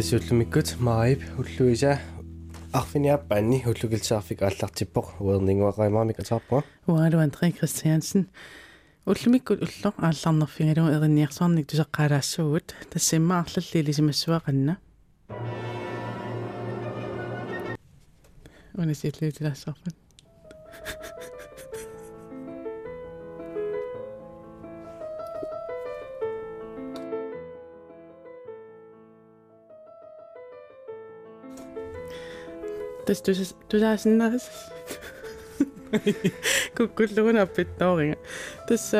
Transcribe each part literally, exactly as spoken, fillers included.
Tasullumikut maib ulluisa arfiniappaanni ullugilsaarfik aallartippoq uerniguaqaimaamik atappa. Ualu Frederik Kristiansen. Ullumikut ullor aallarnerfigalu eriniarsaarnik tuseqqaalaassugut tassimma arlalli lisimassuaqanna. Unisitlutilaassaarpan. Das du sagst das gut gut luna pittoring das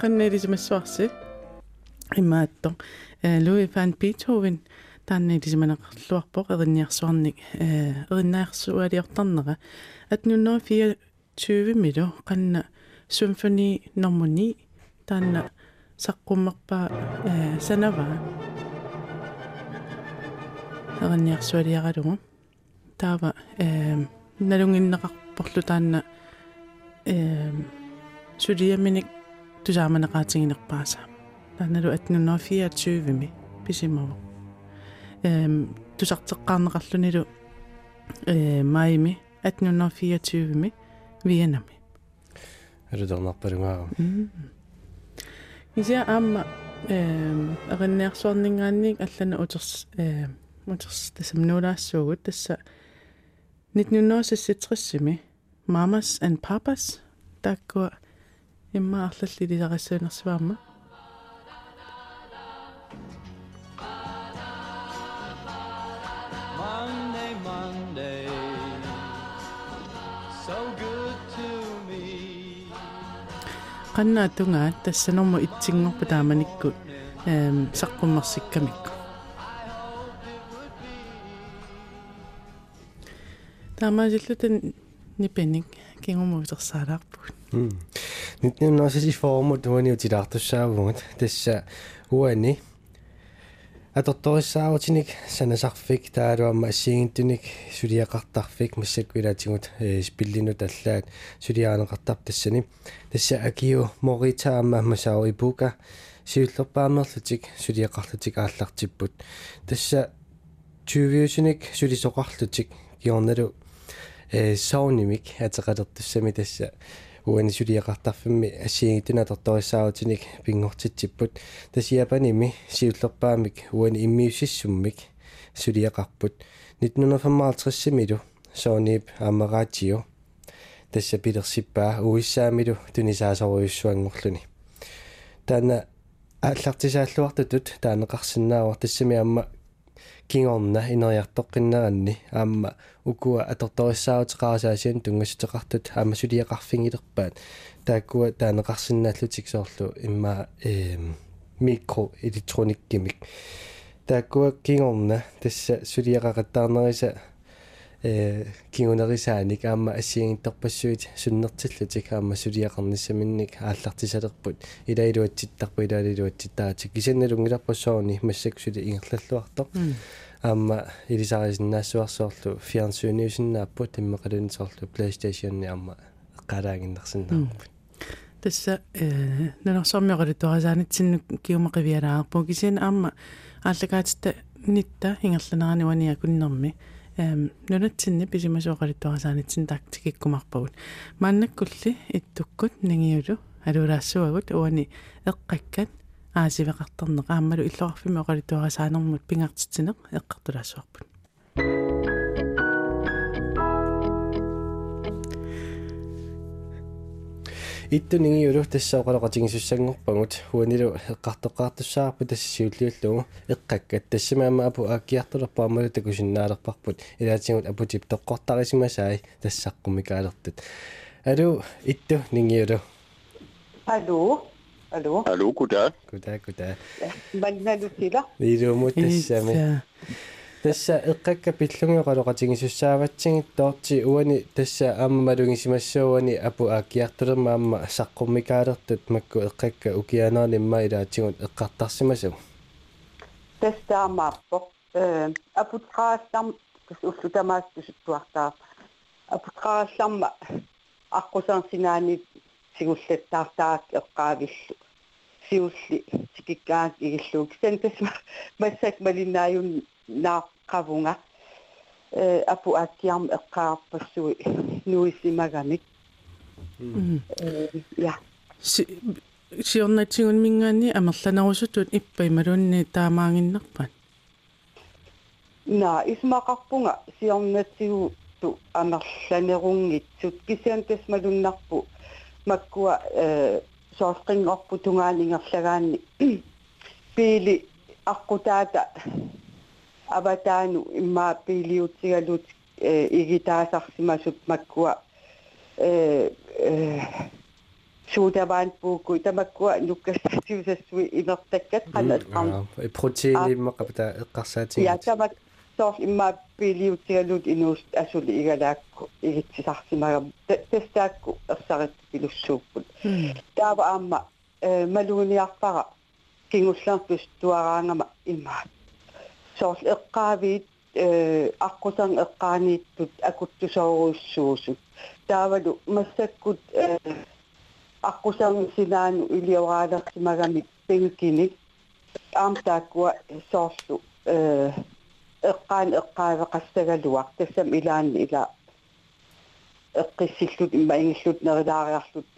kann nicht diese Massorse immer doch Louis van Beethoven dann nicht diese meine Lorbock oder nicht so nicht nach so der andere at nur noch vier Tüve mit doch kann Symphonie Harmonie dann saqqummaqpa sanava oder nicht so der andere Tava nalungin naqarporlutaanna em sudiaminik tusaamanaaqaatiginerpaasa taanalu atnuunnerfiaatsuivimi pisimavo em tusarteqqaarneqarlunilu em maimi atnuunnerfiaatsuivimi vienami erudernarpalumaara isia aamma em erinneersuarningaannik allana uters em uters tasamnuulaassuugut tassa nitten hundrede seksogtres Mamas and Papas takko imma arlalli lisarissuunersuarma Monday Monday so good to me qanna tunga tassa normu itsinngorpa taamanikku ehm saqqummarsikkamikku Tamasiluten nipenik kingumuutersaalaarput. nitten hundrede seksogfyrre tuaniutilaartussaavungut tassa uani atortorissaarutinik sanasarfik taaluamma assiingittunik suliaqartarfik massakkuilaatigut spillinut allaat suliaaneqartarp tassani tassa akiu moritaamma masauripuka siullerpaamerlutik suliaqarlutik aallartipput tassa tyviusinik sulisoqarlutik Kionnelu saunimik ataqalertussami tassa uani suliaqartarfimmi assiingituna tortorissaarutinik pingortitsipput tasiapanimi siullerpaamik uani immiussissummik suliaqarput nitten hundrede femoghalvtreds saunip aamaraatio tassa pilersippaa uissaamilu tunisaasoruyussuangorluni taana aallartisaalluartutut taaneqarsinnaavortassami aamma Kingorna inariartoqqinnaqanni aamma ukua atortorissaarutiqaarsaasian tungassutiqartut aamma suliaqarfingilerpaat taakkua taaneqarsinnaallutiqsoorlu imma eem mikroelektronikkimik taakkua kingorna tassa suliaqaqattaarnerisa ee kingunerisaanik aamma assiingittorpassuit sunnertillutik aamma suliaqarnissaminnik aallartisalerput ilailuatsittarpu ilaaliluatsittaatik kisannalungilarpassoorni massaksuti ingerlalluartor aamma ilisarisinnaassuarsoorlu fiernsuuniusinnaappu timmeqalunisorlu PlayStationni aamma eqqalaaginnersinnaarput tassa ee nalersormioraluttorasaanitsinnu kiumeqivialaarpu kisan aamma aallakaatitta nitta ingerlanaani uania kunnermi ehm nunatsinni pisimasoqalittuarsaanitsin taktikikkumarpavut maannakkulli ittukkut ningiulu aluulaassuagut uani eqqakkat aasiveqarterneq aammalu illuarfimi oqalittuarasaanermut pingartitineq eqqartulaassuarput Ittu ningiulu tassa oqaloqatigissussangorpangut uanilu eqqartoqqaartussaarpu tassisiulliullugu eqqakkat tassimaama apu aakkiartulerpa aammalu takusinnaalerparput ilaatigut aputip toqqortarisimaasaai tassaqqumikaalertut Alu ittu ningiulu Alu Alu Alu kudaa kudaa kudaa Magnalusila Niiluumut tassami tassa eqqakka pillungiqaloqatigisussaavatsingittoorti uani tassa aammamalugisimassuuani apu aakkiartulerma aamma saqqommikaalertut makku eqqakka ukianerlimma ilaatigut eqqartarsimasu tassa aammaappo aputqaastarm ullutamaastusuttuartaarpa aputqaaslarma aqqusarsinaani sigullattaartaak eqqaavillu siulli tikikkaak igilluuk sen tassa massak malinnaajuunni na kavunga apu atiam ka pasui nuisi magami ya si si onna tingun mingani amallanarusutut ippimarunni taamaanginnarpan na ismaqarpunga si onna tiu tu anerlanerungitsut kisian tasmalunnarpu makkua soorqinngorpu tungaalinngerlagaanni piili aqutaata abataanu imma piiliutsigalut igitaasarsimasut makkua э э шуутаваанпууку тамаккуа нуккассатиусассуи инертаккат канатқарна э протеинимма қапта эққарсаатигит я тамак соор имма пилиутигалут инуус асули игалаакку игитсисарсимага тестаакку ерсарит пилуссууппут таава аама э малуниарпара кингуллаартус туараангама имма соор эққаавиит э аққусан эққаанииттут акуттусооруссуусут taavalu massakkut aqusangisinaan ilioraalersimagamik pinkinik aamtaakkua soorlu eqqaan eqqaaveqassagaluaq tassam ilaanni ila eqqisillut imma ingillut nerilaariarlut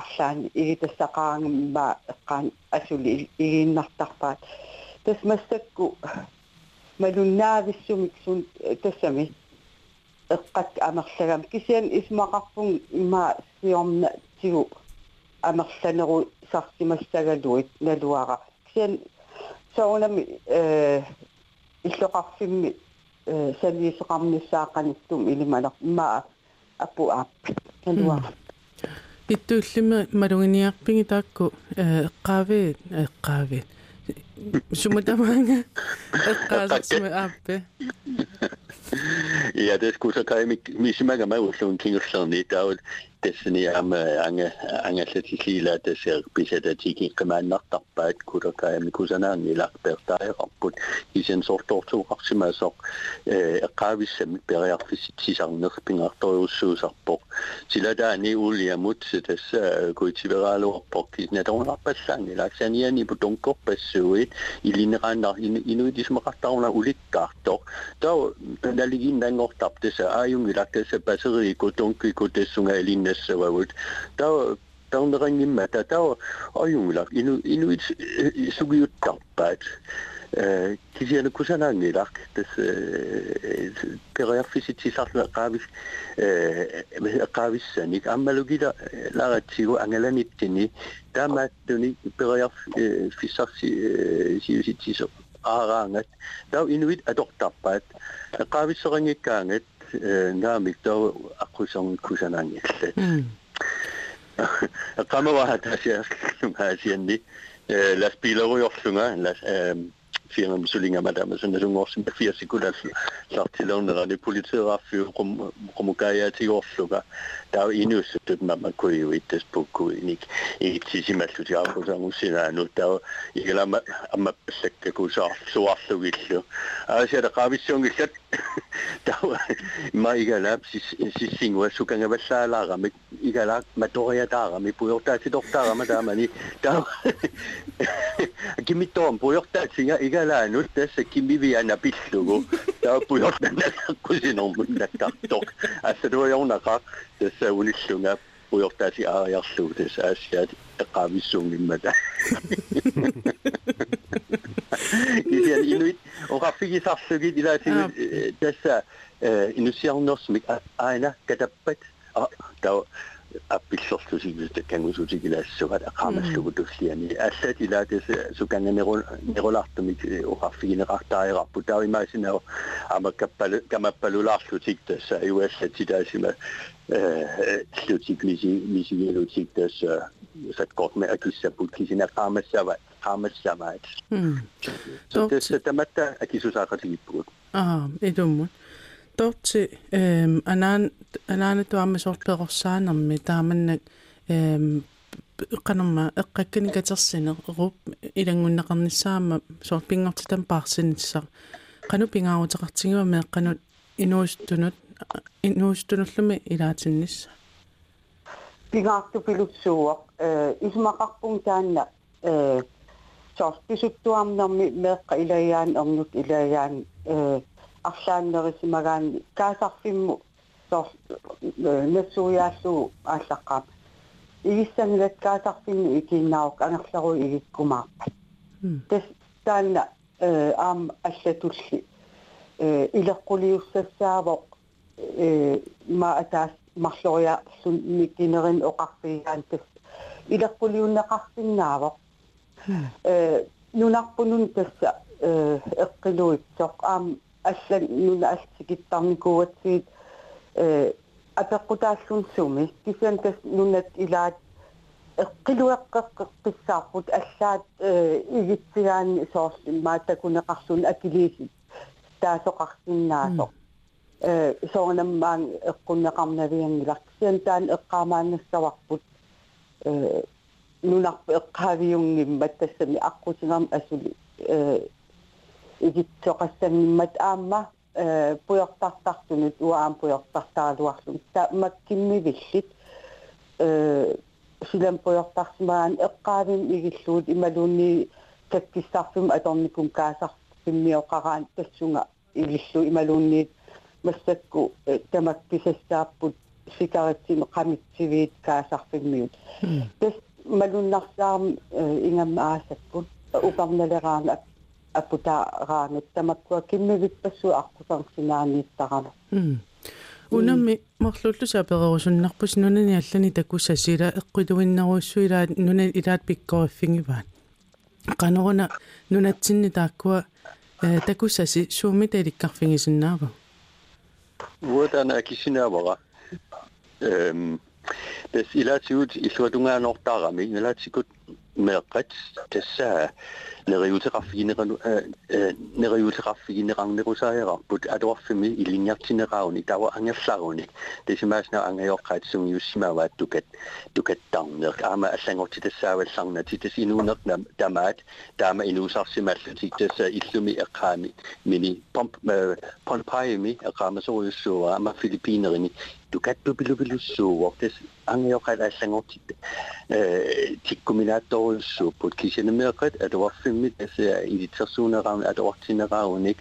arlaanni igitassaqaarangum imma eqqaan asuli igiinnartarpaat tass massakku malunnaavissumik sun tassami eqqat amerlagam kisian ismaqarpun imma siorna tigu amerlaneru sarsimassagaluit naluara kisian soorunami э illoqarfimmi э saliiseqarnissaaqanittum ilimaler imma apu aap naluara ittuullimi malunginiarpingi taakku э eqqaaviit eqqaaviit sumatamaan eqqaasaqsima aappe ja det skulle så kan vi simmaga med ullun kingerlerne taud tessni am ange angelletilila tessir bisatatikin qamaannartarpaat kulakaami kusanaanni larpertaaqarput isen sortortuuqarsimasoq eqqaavissam periarfissisarnerpingartoruussuusarpoq silataani uliamut tessa kuitiveraaluarpoq kisnatorunarpassaanni laaksaniani putunkorpassuit ilineraannar inuitismaqartaruna ulikkaartoq tau daligin dangortap tessa aayungilak tessa passeri kutunki kutessunga nessevaut ta taunderangim mata ta ayungilak inu inuit sugiuttarpaat э кисиана кусанаангилак тас перерфиситсисарлеққаавис э қаависсаник аммалугила ларатсигу ангаланиттини таамааттуни перерфисарси сиуситсисо араангат тау инуит атортарпаат қаависсерингиккаангат naamik taw aqusang kusananni qamawa hatasia hasianni las pilorujorlunga las firm sulinga madame sunasungorsim fiasikulas sartilonnerani politieraffu qomukaayatigorluga taw inussutut mamakkuiuittas pukkuinik igitsisimallusiaqusangusinaanu taw iglama ammappassakkakusaarluarlugillu aasiala qaavissungillat taw maigalapsis sissingua sukangavallaalaaqamik igalaq matoriataaqami pujortaatitortaaqama taamani taw kimittoam pujortaatsinga igalaanut tassa kimmiviana pillugu taw pujortanaqqusinormunnattartoq assaluajornaqaq tassa unillunga pujortaasi aariarlugu tassa aasiaat eqqaavissuungimmata kisian inuit oqarfigisarlugit ilaasinut tassa inusiarnersmik aina katappat taw appillertusigilta kangusutigilaassugat aqaamallugutusliani allati laatas sukanganerolartumik oqarfigineqartaarirarpu taw imaasinao amakappalu kamappalulaarlutik tassa iuassatitaasima slutikmisi misigelutik tassa satkortme akissaput kisinaqaamassavat qaamassavat so tassa tamatta akisusaaqatigippugut aha etummut torti ehm anan ananatu ammasorpeqorsaanarmi taamannak ehm qanerma eqqakkanikatersine erup ilangunneqarnissaama sorpingortitan paarsinitsa qanupingaaruteqartigivame eqqanut inuustunut inuustunullumi ilaatinniss pigaartu pilutsuuq ismaqarpun taanna eh sortisuttuarnarmi meeqqailaajaan ornut ilaajaan э арлааннерисимагаани каасарфимму сор нэссуяассуу ааллаққаа игиссангилат каасарфимму икииннаарук анерларуи игиккумаарпат тас таанна э аам аллатулли э илеққулиуссассаавоқ э ма атаас марлориа сунникинерин оқарфигаан тас илеққулиуннеқарсиннаавоқ э нунарпунун тасса э эққилуитсоқ аам аллан нуна алсигиттарникууатсигит э апеққутаассунсуми кисантас нунат илаат эққилуэққэққиссаарпут аллаат э игитсигаани соорс маатакунеқарсун акилиисит таасоқарсиннаасоқ э соорнаммаан эққуннеқарнавиангилар кисантаан эққаамааннассаварпут э нунарпу эққаавиунгиммат тассами аққутигам асули э игитсоқассанниммат аама э пуйортартартунут уаам пуйортартаалуарлу маккиммивиллит э силам пуйортарсимаан эққаавим игиллуут ималуунни таккиссарфим аторникум каасарфиммиоқараан тассунга игиллу ималуунниит массакку тамаккисассааппут сикаратсими қамитсивиит каасарфиммиут тас малуннарсаарми ингамаасаккут упарналераана апутаараанут тамаккуа киммивиппассу аққусарсинаанниттарана унамми марлуллуса перерусуннарпус нунани аллани такусса сила эққилуиннеруссуилаа нунани илаат пиккориффигиваат канорона нунатсинни тааккуа такуссаси суумиталиккарфигисиннаава уутана акисинаавара эм тас илаатигут иллуатунгааноортаарами илаатигут meeqqat tassa neriuteqarfigineqanu neriuteqarfigineqarnerusaajaqarput atuarfimi ilinjartinerauni tawa angerlaruni tisimaasna angajoqqaatsungiussimavaat tukat tukattarnerq ama allangorti tassaavallarnati tas inuunerqnam tamaat taama inuusarsimallati tassa illumi eqqaami mini pomp ponpaimi eqqaamasoriussuuraa ama filippiinerini tukattupilupilussuuvoq tas angajoqqaat allangorti tikkuminaattor also put kisene merket at warfimmi tasa ilitsersuuneraun at ortinerarunik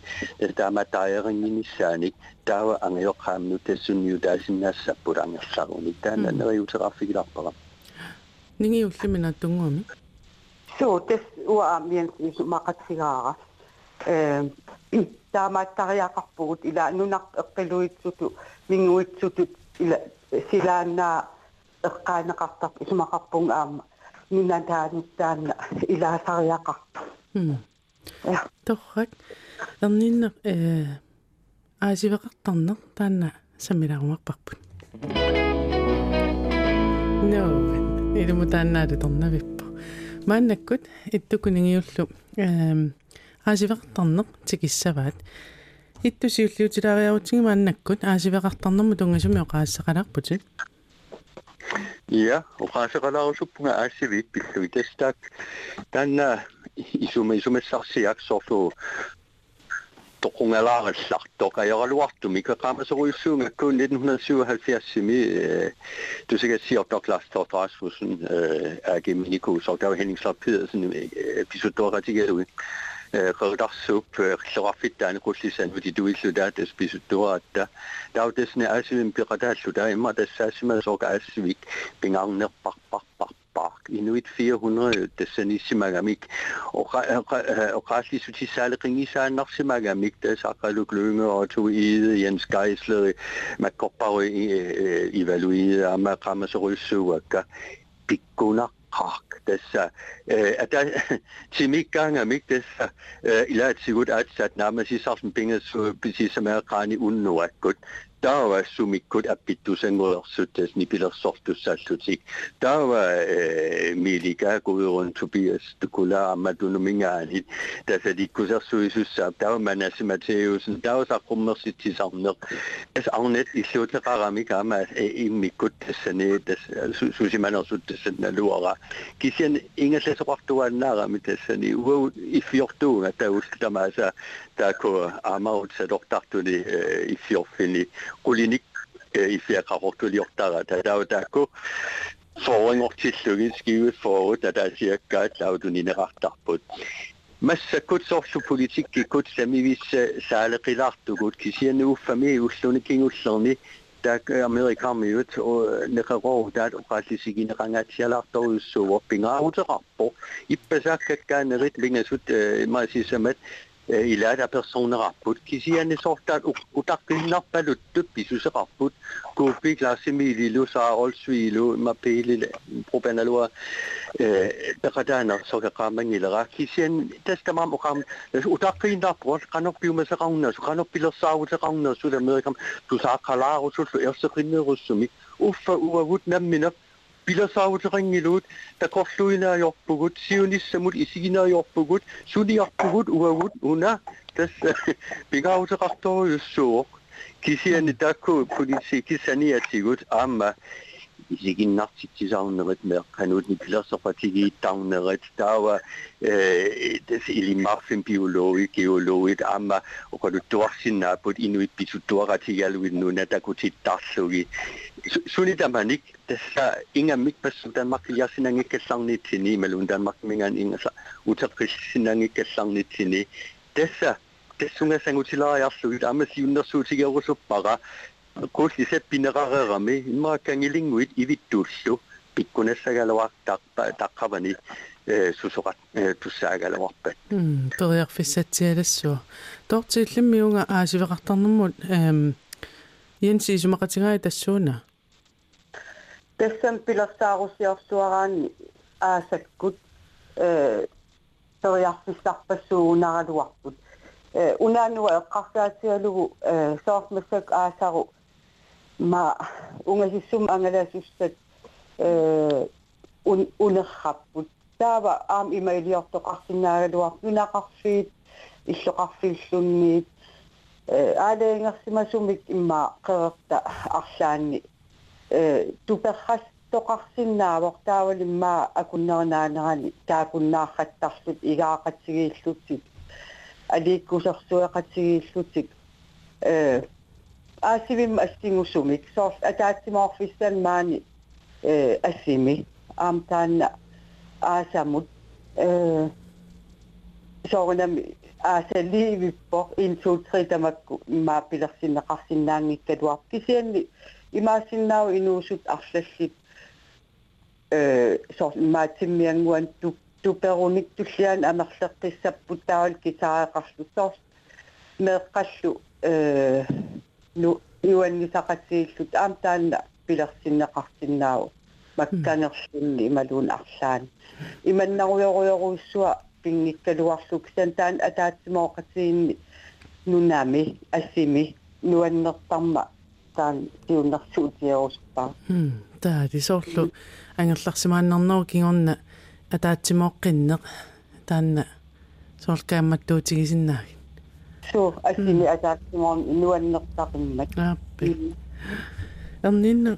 tamataaringinisaanik tawa angajoqaamnu tassunniu taasinnaassapput angerlarunik taanna neriuterafigilarpara ningiulliminaattunguami so tas uaamiansi maqatsigaara э tamatariaqarpugut ila nunaq eqqiluitsutu minguitsutu ila silaanna eqqaaneqartaq ismaqarpung aama нунатаанитсаанна илаасариақарпа хм торрак эрниннер э аасивеқартарнер таанна саммилаарумарпарпут ноо илумутааннаату торнавиппа мааннаккут иттукунингиуллу э аасивеқартарнер тикиссаваат иттусиуллиутилаариарутиги мааннаккут аасивеқартарнерму тунгасуми оқаассақалаарпутит Ja, oqaaseqalaarussuppunga aassiviit pilluit tastaak tanna isume isumessarsiak sorlu toqungalaarillartoq ajaraluartumi qaqaamasoruissuungakkuun nitten syvoghalvfjerds-simi tusigassiortorklaastortrasmussen agiminikuusortav Henningslap Pedersen episodoratigaluit qaqatarsuup qillerarfittaani qullisaanut ituilludaat aspisutoraatta tautasne aasivim piqataallutaa imma tassaasimaasoqa aassivik pingaarnerparparparpark inuit fire hundrede tassanissimagamik oqaallisutissaaleqingisaannarsimagamik tasaqalu klungeortu iide Jens Geisler makkorpari evaluida ama qamasoruissuuakka pikkunaq hak tässä että timikkaanga mik tässä ilaatsigut atsat namasi sarsen pinge so bisisa merkaani unnuakkut taava sumikkut appittusengorsutes nipilersortussallutik taava milika kuurun Tobias tukula amadunumingaanit tässä dikkusersuisussa taava manasi Mateusen taava sakummersitsisarner es arnet illuutleqaramik ama immikkut tässä ne tässä susimanersuttesen naluara kisen ingeslesoqartuaannaarami tassani uau ifiortuunga taustamasa taako amautsadortartuni ifiorfini kulinik ifiaqarortuliortara tadautako four hundred og tyve stykker skive forud, og der siger, gør der du nede ret derpå. Men så godt så så politik, det godt samtidig særligt relagt, du godt kan sige nu familie Uslande, King Uslande, der amerikanere ud og nogle råd der og præcis igen ringer til at tage så våbninger og rapper. I besætter kan en retning så meget som et i lærer personer rapport, kan sige en sort der og der kan nappe lidt typisk rapport, går på klasse miljø så altsvilo med pille probanalor der kan der så kan man i lærer kan sige en teste man og kan og der kan nappe kan nok blive med så ravner så kan nok blive så så ravner så der med kan du så kalder og så første kvinne rusmik og for uafhud nemmer Bila saudering ilut, tak kafluina yang pugut, siunis semut isigina yang pugut, sudi yang pugut, uagut, una, terus pegau terkatau yusuk, kisah ni tak polisi kisah ni asyik, amma isigin nafsi tisang neret merkanut ni bila sapatigi tang neret tawa, terus ilimafin biologi, geologi, amma okadu tuasin naput inuit bisu tuaratigal winuna tak utit tasogi. Suni damanik, dessa inga mikbas dan mak yasinangi kesangni tini melundan mak mingan inga sa utaqissinangi kesangni tini dessa desunga sangutila yasuit amasi unnasuutiga usuppara kosi se pinara rame ma kangilinguit ivittussu pikkunessagaloa taqpa taqavani susuqat tussaagalorpa teriarfissatsialassu tortillimiunga aasiveqartarnermut Jens is maar het ingaat dat zo'n. Deze pilastarus die afsturen als het goed, terwijl we stappen zo naar het wapen. Ondanks dat krachtdaadje zelf met zich aanschaut, maar ongeveer is zo'n angelaars is dat on ongehaald. Daar waren iemand die op de kracht naar het wapen naar kracht is de kracht niet. Ada yang semasa sumik ima kereta aksan tu perkhas toksin na waktu awal ima aku nana nani tak aku nak khasut iga khasir sutik adik usah suah khasir sutik asim asing usumik so atasim officean mani asimi amtan asamut so kena Asal ini bukak insultasi sama mapilah sinar sinangi kedua. Kesian imasinau inusut aksesit so macam yang wan tu tu perunik tu sian amat serta putal kita kasut so merkasut nu iwan kita kasut amtan pilah sinar sinau makan ersin imalun aksan iman naoyo naoyo suah. Pingit keluar suksentan atas makasin nunami asimi nuan nafama dan tiunak sudiospa. Hmm, dah di sorlu angat laksiman nana kingon atas makinnak dan sorkan matu cikisinna. So asimi atas makin nuan nafama. Abi, amin.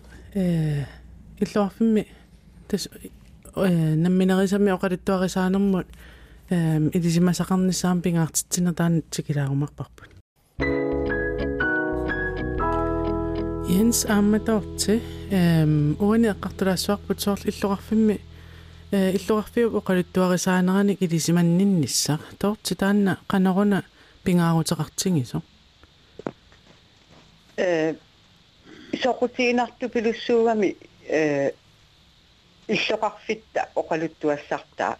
Itulah film. Tes, nama negara saya orang itu orang sana mul. I disse massakerne sampingartitiner dan tikilarumarparpun. Jens ammatorti uaniqqartulaassuarput soorl illuqarfimmi illuqarfiu uqaluttuarisaaneeranik idisimanninnissaq torti taanna qaneruna pingaaruteqartingiso. Э соқутиинарту пилуссуугами э иллоқарфитта уqaluttuassartaa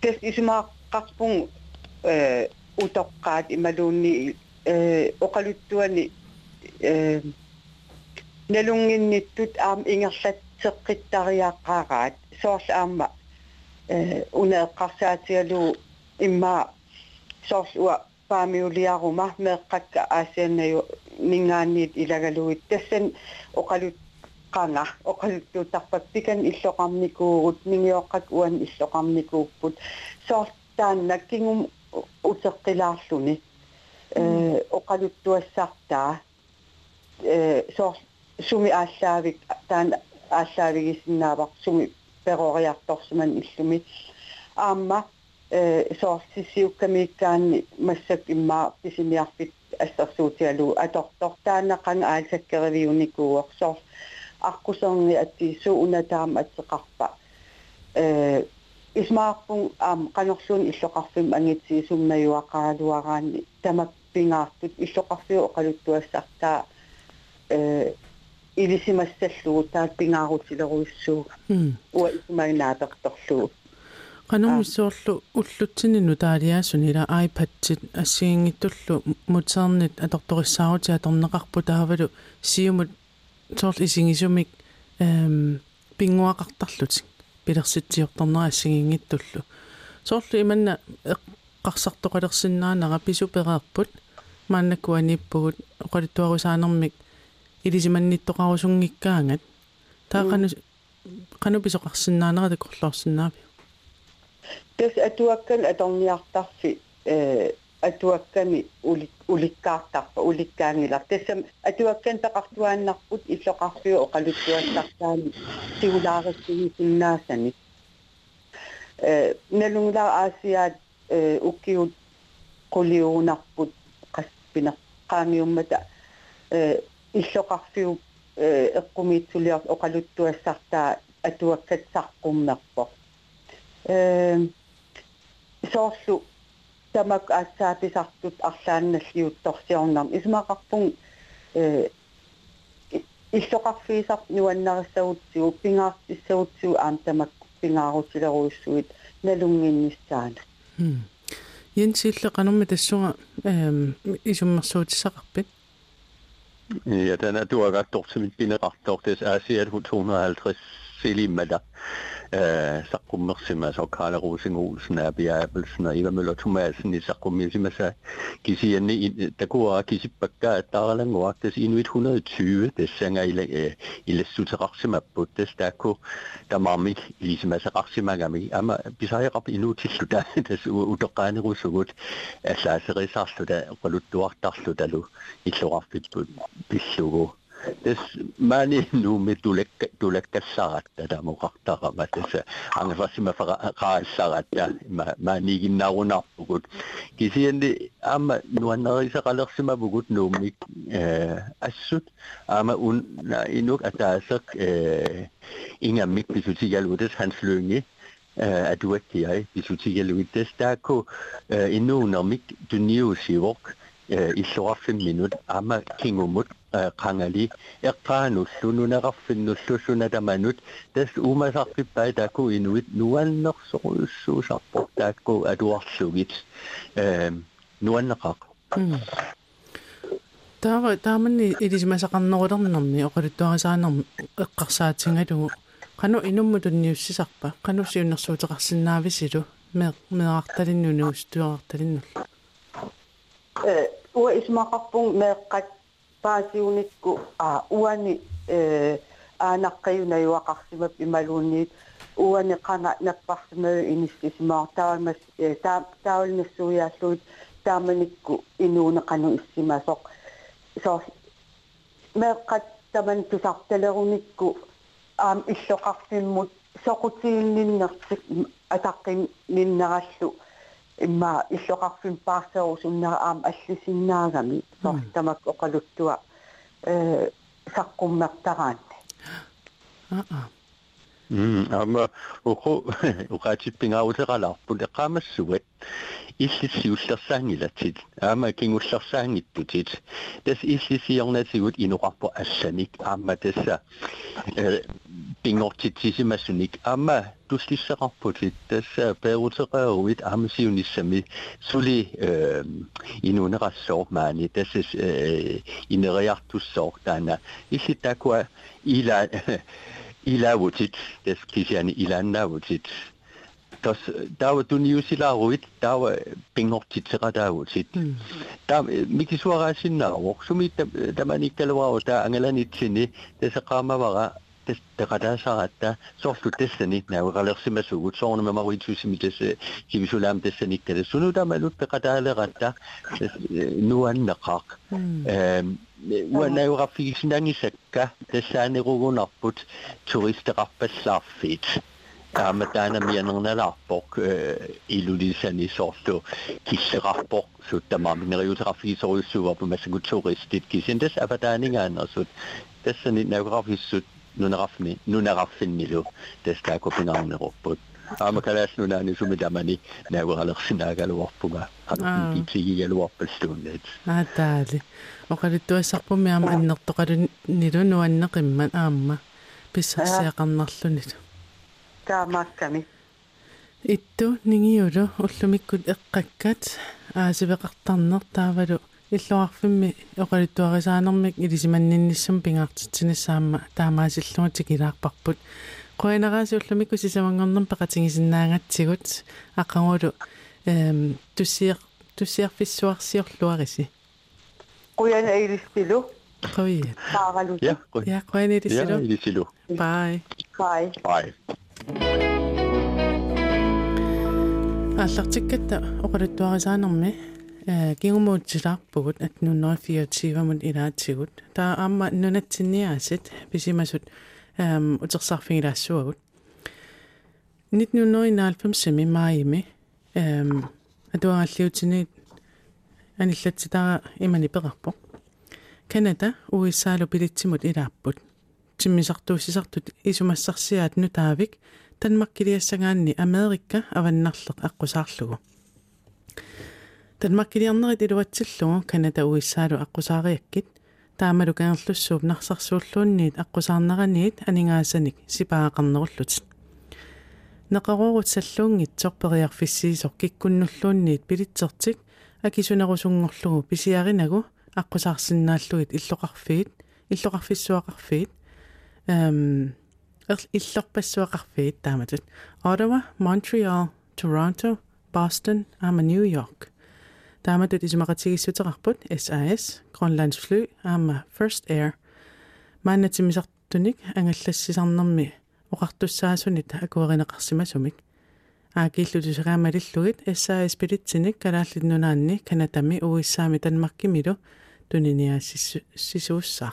Tässä isma kaspung utokkaat imaluni okaluttuani nelungin nittut am ingerset sekretariaa karat soos am unelqarsaatialu imma soos ua paamiuliaruma merqakka aasiannayu ningaanniit ilagaluit tassen okaluttu kana okaltu tapatikan isokamniku utningiokak uan isokamniku put so tan nakingum utsaktilaasuni okaltu sarta so sumi aasavik tan aasavigisinnaavaq sumi peroriartorsuman illumi amma so sisiukkamiikkaanni massak imma pisimiarpit assersuutialu atortortaanaqan aalsakkeriliunikuuorsor аққусерни атти суунатаама атсеқарпа э исмаарпун аам канерлуун иллоқарфим ангитси суммаюақаалуараани тамаппингаарпут иллоқарфиу оқалуттуассартаа э илисимассаллугу тааппингаарутилеруиссууга уа исмаинаатертерлугу канормиссоорлу уллутсинину таалиаасунила айпадсит ассиингиттуллу мутернит аторториссаарути аторнеқарпу таавалу сиумут Tort isingisummik pinguaqartarlutik pilersittiortarnerassingingitullu soorlu imanna eqqarsartoqalersinnaanara pisupereerput maannakuanippugut oqaluttuarusaanermik ilisimanittoqarusungikkaangat taaqanu qanu pisoqarsinnaanera takorlorsinnaapi tas atuakkan atorniartarfi ee atuakkami ulikkaartarpa ulikkaangilar tassam atuakkan peqartuaannarput illoqarfiu oqaluttuassartaani sigulaarissigisinnaasani ee nalungular aasiaat ee ukkiut quliuunarput qaspineqqaamiummata ee illoqarfiu ee eqqumiitsuliar oqaluttuassartaa atuakkatsarqummerpo ee soorlu tamak atsaapisartut arlaannalliuttorsiornarm ismaqarpung ee illoqarfiisart nuannarissagutsigu pingaartissagutsigu aam tamakku pingaarutileruissuit nalunginnissaana hm yensiille qanermi tassuga ehm isummersuutisaqarpit ja tanatuagattortimit pineqartoortis aasiat to hundrede og halvtreds filimada saqummersimas og Karla Rosing-Olsen, Abia Appelsen og Eva Møller-Thomasen i saqummersimasa kisianni takua kisipakka taralanguartes inuit et hundrede og tyve desanga ilessuteraximaput destaku tamamik ilisimasaraximagami ama bisayaqap inutilluta tas utoqqaanerusugut assaaserisarluta qaluttuartarlutalu illuqarfitput pillugu This money no me to let to let the sarat that I'm going to say. I'm going to say I'm sarat. Money in now and up. Good. Kisiende am no another color sima good no me asut. Am un inok atasak inga mik bisutigaludes hanslungi. Aduekiai bisutigaludes dako inunomik to new sivok. Isoafin minut ama kingumut. Kangali, erkanus, sununarafin, susunadamanut, des umasarpipai dako inuit, nuannak susapok dako aduarsugits, nuannakak. Taaman idisimasakannoodernamni, oqaluttuarisaanarm, eqqarsaatingadu, qanu inummutunniussisarpa, qanu siunnersuuteqarsinnaavisilu, meeqartalinnunuustuarartalinnull. Ua ismaqarpung meeqqat paasiunikku a uani ee aanaqqiunayuaqarsimap imaluunniit uani qana napparsimau inissisimaartaamas taa taulnassuiaalluut taamanikku inuuneqanu issimasoq soor meeqqat taman tusartalerunikku aam illoqartimmut soqutiinninnertik ataqqinninnerallu imma illoqarfin paarserusunnara aam allisinnaagami soor tamak oqaluttua ee saqqummertaraanni a a mm amma uqu uqaatippingaaruteqalaarput eqaamassugat illisiullersaangilatit aama kingullersaangittutit tas illisiornatigut inoqarpu assanik aamma tassa ee pingortittisimasunik aamma tuslissaqarputit tassa peeruteqaaruit aamasiunissami suli ee inunerassoormaani tassas ee ineriartussoortaana illitakua ila ilavutit tas kisiani ilannavutit tas taava tunniusilaaruit taava pingortitseqalaavutit taa mikisuaraasinnaaruq sumi tamanikkaluaru taa angalanitsini taseqaamavara tas taqadaasaratta sorlu tassani naaqalersimasugut soornemamaruitsuusimi tas kivisulam tassanikka sunutamalut taqadaaleratta nuannaqaq ehm uannaurafigisinangisakka tassaanerugunarput turisterarpallaarfiit Ramadana mianunalapok iludisani sorto kisrapok sutamam neriotrafi sorso op mesugutoristit kisindes avadaningan asut desani nerafis sut nunrafni nunarafinilo desda kopinannerop ama kalas nunani sumidamani neruralersinagaloarpuga hanuntitigigaluarpelstunnet atali oqalittuassarpumi ama annertoqalunilu nuannaqimman aamma pissarsiaqarnerlunilu taamakkani ittu ningiulu ullumikkut eqqakkat aasibeqartarner taavalu illuarfimmi oqalittuarisaanermik ilisimanninnissum pingartitsinissaamma taamaasillungutik ilaarparput qoineraasi ullumikku sisamangornerm paqatingisinnaangatsigut aqangulu eem tussier tussierfissuarsiorluarisi qoyana ilissilu qoyia taavalu ja qoyana ilissilu bye bye bye аллартиккатта оқалуттуарисаанерми э кингумуутсилаарпугут атнуннерфиатсивамут илаатсигут таа аама нунатсинниаасит писимасут эм утерсарфигилаассуагут нитнуннериннаалфамсими маайми эм атуааллиутсинит аниллатситара имани пеқарпо Канада уиссаалу пилитсимут илааппут тиммисартуусисартут исумассарсиаат нутаавик танмаккилиассагаанни америкка аваннарлеқ аққусаарлугу танмаккилиарнерит илуатсиллугу Канада уиссаалу аққусаариаккит таамалукаарлуссууп нарсарсууллуунниит аққусаарнераниит анигаасаник сипаақарнеруллутит неқарорут саллуунгитсоқ периарфиссиисоқ киккуннуллуунниит пилитсертик акисунерусунгорлугу писиаринагу аққусаарсиннааллугит иллоқарфиит иллоқарфиссуақарфиит эм иллорпассуақарфиит тааматут Ottawa, Montreal, Toronto, Boston, аама New York. Тааматут исумақатигиссутерарпут эс а эс, Grønlands Fly, аама First Air. Маанатимисартуник ангаллассисарнэрми оқартуссаасунит акуэринеқарсимасумик. Аакииллутусераамалиллугит эс а эс пилитсиник калааллиннунаанни Канатами уиссаами танмаркимилу тунниниаассисууссаа.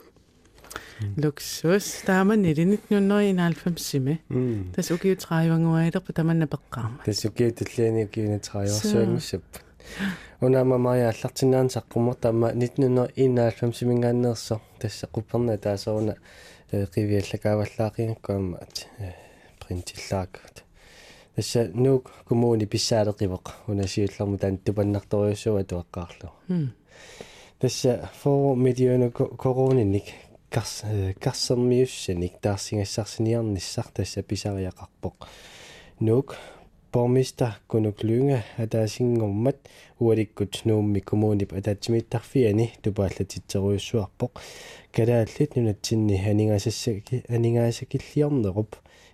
Luksus. Taman i din nitten femoghalvfems. Det så givet tredive år der på taman er begravet. Det så givet det lige givet tredive år siden så. Og når man mig er lagt sådan så kommer taman nitten femoghalvfems gange så det så kuperne der så en rivier der var lagt kom at printet lagt. Det så nu kommer de besætter river. Og når siger der mudan du bare nøgter så at du er klar. Det så for medierne coronanik. Kas kassammiussenik taasigassarsinernissaartassa pisariaqarpoq nuuk pormista kunukluunga ataasinnngormat ualikkut nuummi kumuunip ataatsimiittarfiani tupaallatitseruissuarpoq kalaallit nunatsinni aningasassaki aningaasakilliarnerup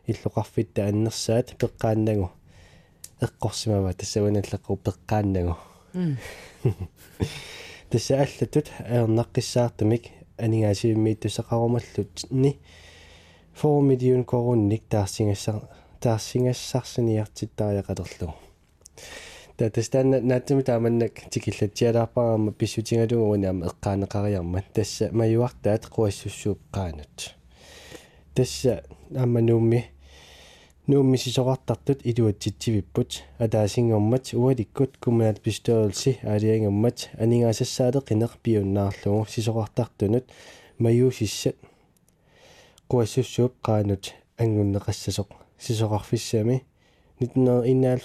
illoqarfitta annersaat peqqaannagu eqqorsimava tassavanalleqqu peqqaannagu tassaallatut aernaqissaartumik анигаасиммииттусақарумаллутни фоумидиун корунник таарсингассар таарсингассарсиниартиттариақалерлугу татастанна натми тааманнак тикиллатсиалаарпараама писсутингалугу унаама эққаанеқариармат тасса маюартаат қуассуссуупқаанат тасса аммануумми нуумми сисоқартартут илуатситсивиппут атаасингэрмат уаликкут кумаат пистоолси аалиангэрмат анигаасассаалеқинеқ пиуннаарлугу сисоқартартунут маюусиссат қуассуссууп қаанут ангуннеқассасоқ сисоқарфиссами nitten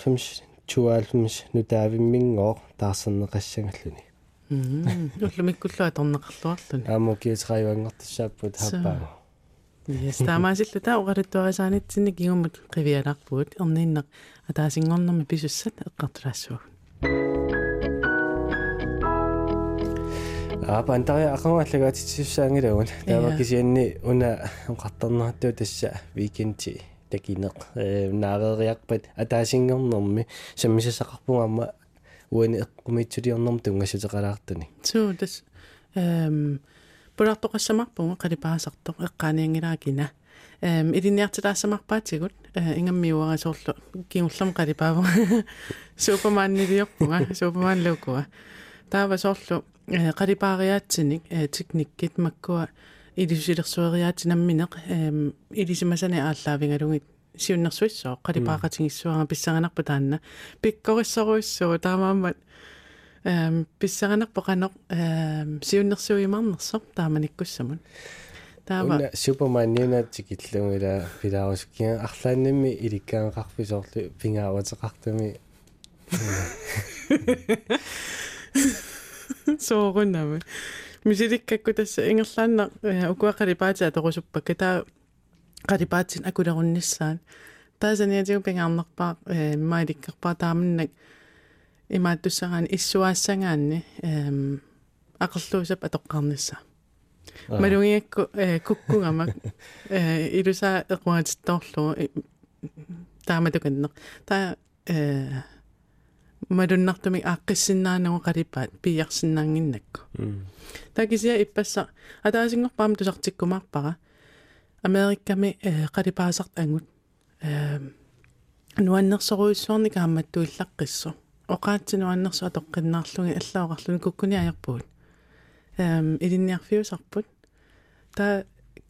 femoghalvfems нутаавиммингоқ таарсернеқассангаллуни мм уллумиккуллуа торнеқарлуарлуни аамокиисраивангортассааппут хаппаа Yes, taamaasilla taa uqarittuarisaanitsinni kigumut qivialaarpuut erniinnaq ataasinngoornermi pisussat eqqartulaassuagun. Aapa antaria aqangaallagaatitsussaangilagun taavakisianni una oqartarnerhattu tassa weekendti takineq naareeriarpat ataasinngoornermi sammisasaqarpungaamma uani eqqumiitsuliornerm tungassateqalaartuni. Suu tas ehm Pullartoqassamarpunga qalipaasartoq eqqaaniangilaakina eem ilinniartilaassamaarpaatigut ingammiuarasuurlu kiingullama qalipaavunga supermaanniliorpunga supermaanluukua taavasoorlu qalipaariaatsinik tiknikkit makkua ilisilersueriaatsinammineq eem ilisimasani aallavingalugit siunnersuissoo qalipaaqatigissuaraa pissaranarpa taanna pikkorissoruissuu taamaammat ehm pissaranarpa qanoq ehm siunnersuimarnersoq taamanikkussamun taama Superman niunaatikillungila pilaarusukkiga arlaannimmi ilikkaanqarfisoorlu pingaawataqartami soorunami musiilikkakku tassa ingerlaanna ukuaqalipaatiaa torusuppakka taa qalipaatsin akulerunnissaat taasaniatigu pingaarnerpaa mailikkarpaa taamannak imaattussaran issuaassangaanni ehm aqerluusap atoqqaarnissa malungiakku kukkungamak ilusaa equatittorlu taamatukanneq taa madonnartumi aaqqissinnaanagu qalipaat piiarsinnaanginnakku taakisia ippassa ataasingorpaam tusartikkumaarpara amerikkami qalipaasart angut nuannersoruissuarnika hammattuillaqqissu oqaatsinuannersu atoqqinnaarlugi allaoqarluni kukkuni ajarpuut ehm ilinniarfiusarput taa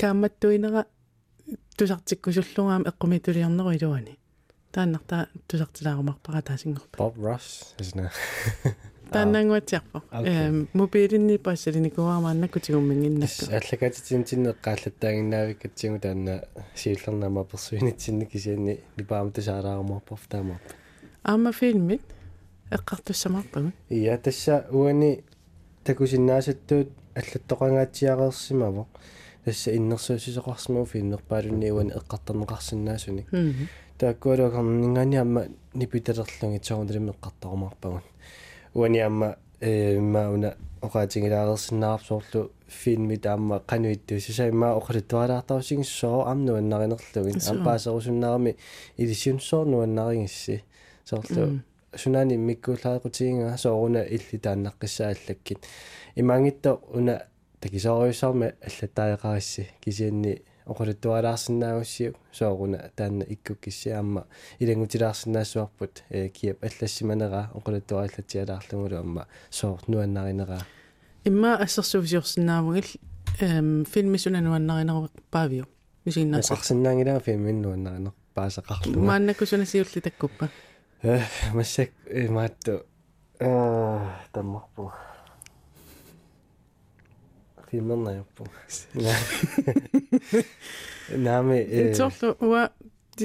kaammattuinera tusartikkusullugaam eqqumittuliarneru iluani taannarta tusartilaarumarpara taasingorpa Bob Ross isna taannanguatiarpo ehm mobiilinni passalinikuaamaannakkutigumminginnak allakatitintinneqqaallattaaginnaavikkatsigu taanna siillernaama persuinitsinni kisianni nipaamutasaalaarumarpof taamarpa aama filmit eqqartussamarpagun iya tassa uani takusinnaasattuut allattoqangaatsiaqeersimavo tassa innersuusisoqarsimo fiinnerpaalunni uani eqqartarneqarsinnaasuni taakkualuak harningaani amma nipitalerlungi tsaarunalimeqqartarumarpagun uani amma eemmauna oqaatingilaalersinnararsoorlu filmit amma qanuittuusisaimmaa oqalittualaartarusiginssoo amnuannarinerlugin ampaaserusunnaarmi ilisiunsoornuannarigissi soorlu sunaani mikkuullaaqutingaa sooruna illi taannaqqissaallakkit imaangitto una takisaariusaarma allattaaeqarissi kisianni oqalittualaarsinnaagussiu sooruna taanna ikkukkissaamma ilangutilaarsinnaassuarput kiap allassimaneraa oqalittuaallatialaarlungulu amma soort nuannarineraa imma assersuusiorsinnaavugil ehm filmisuna nuannarinerupaavio misinnaasarsinnaangilaa filmin nuannarinerpaasaqarlu maannakkusunasiulli takkuppa eh masek maatto ah tammarpu filmernarpu naami intorlu wa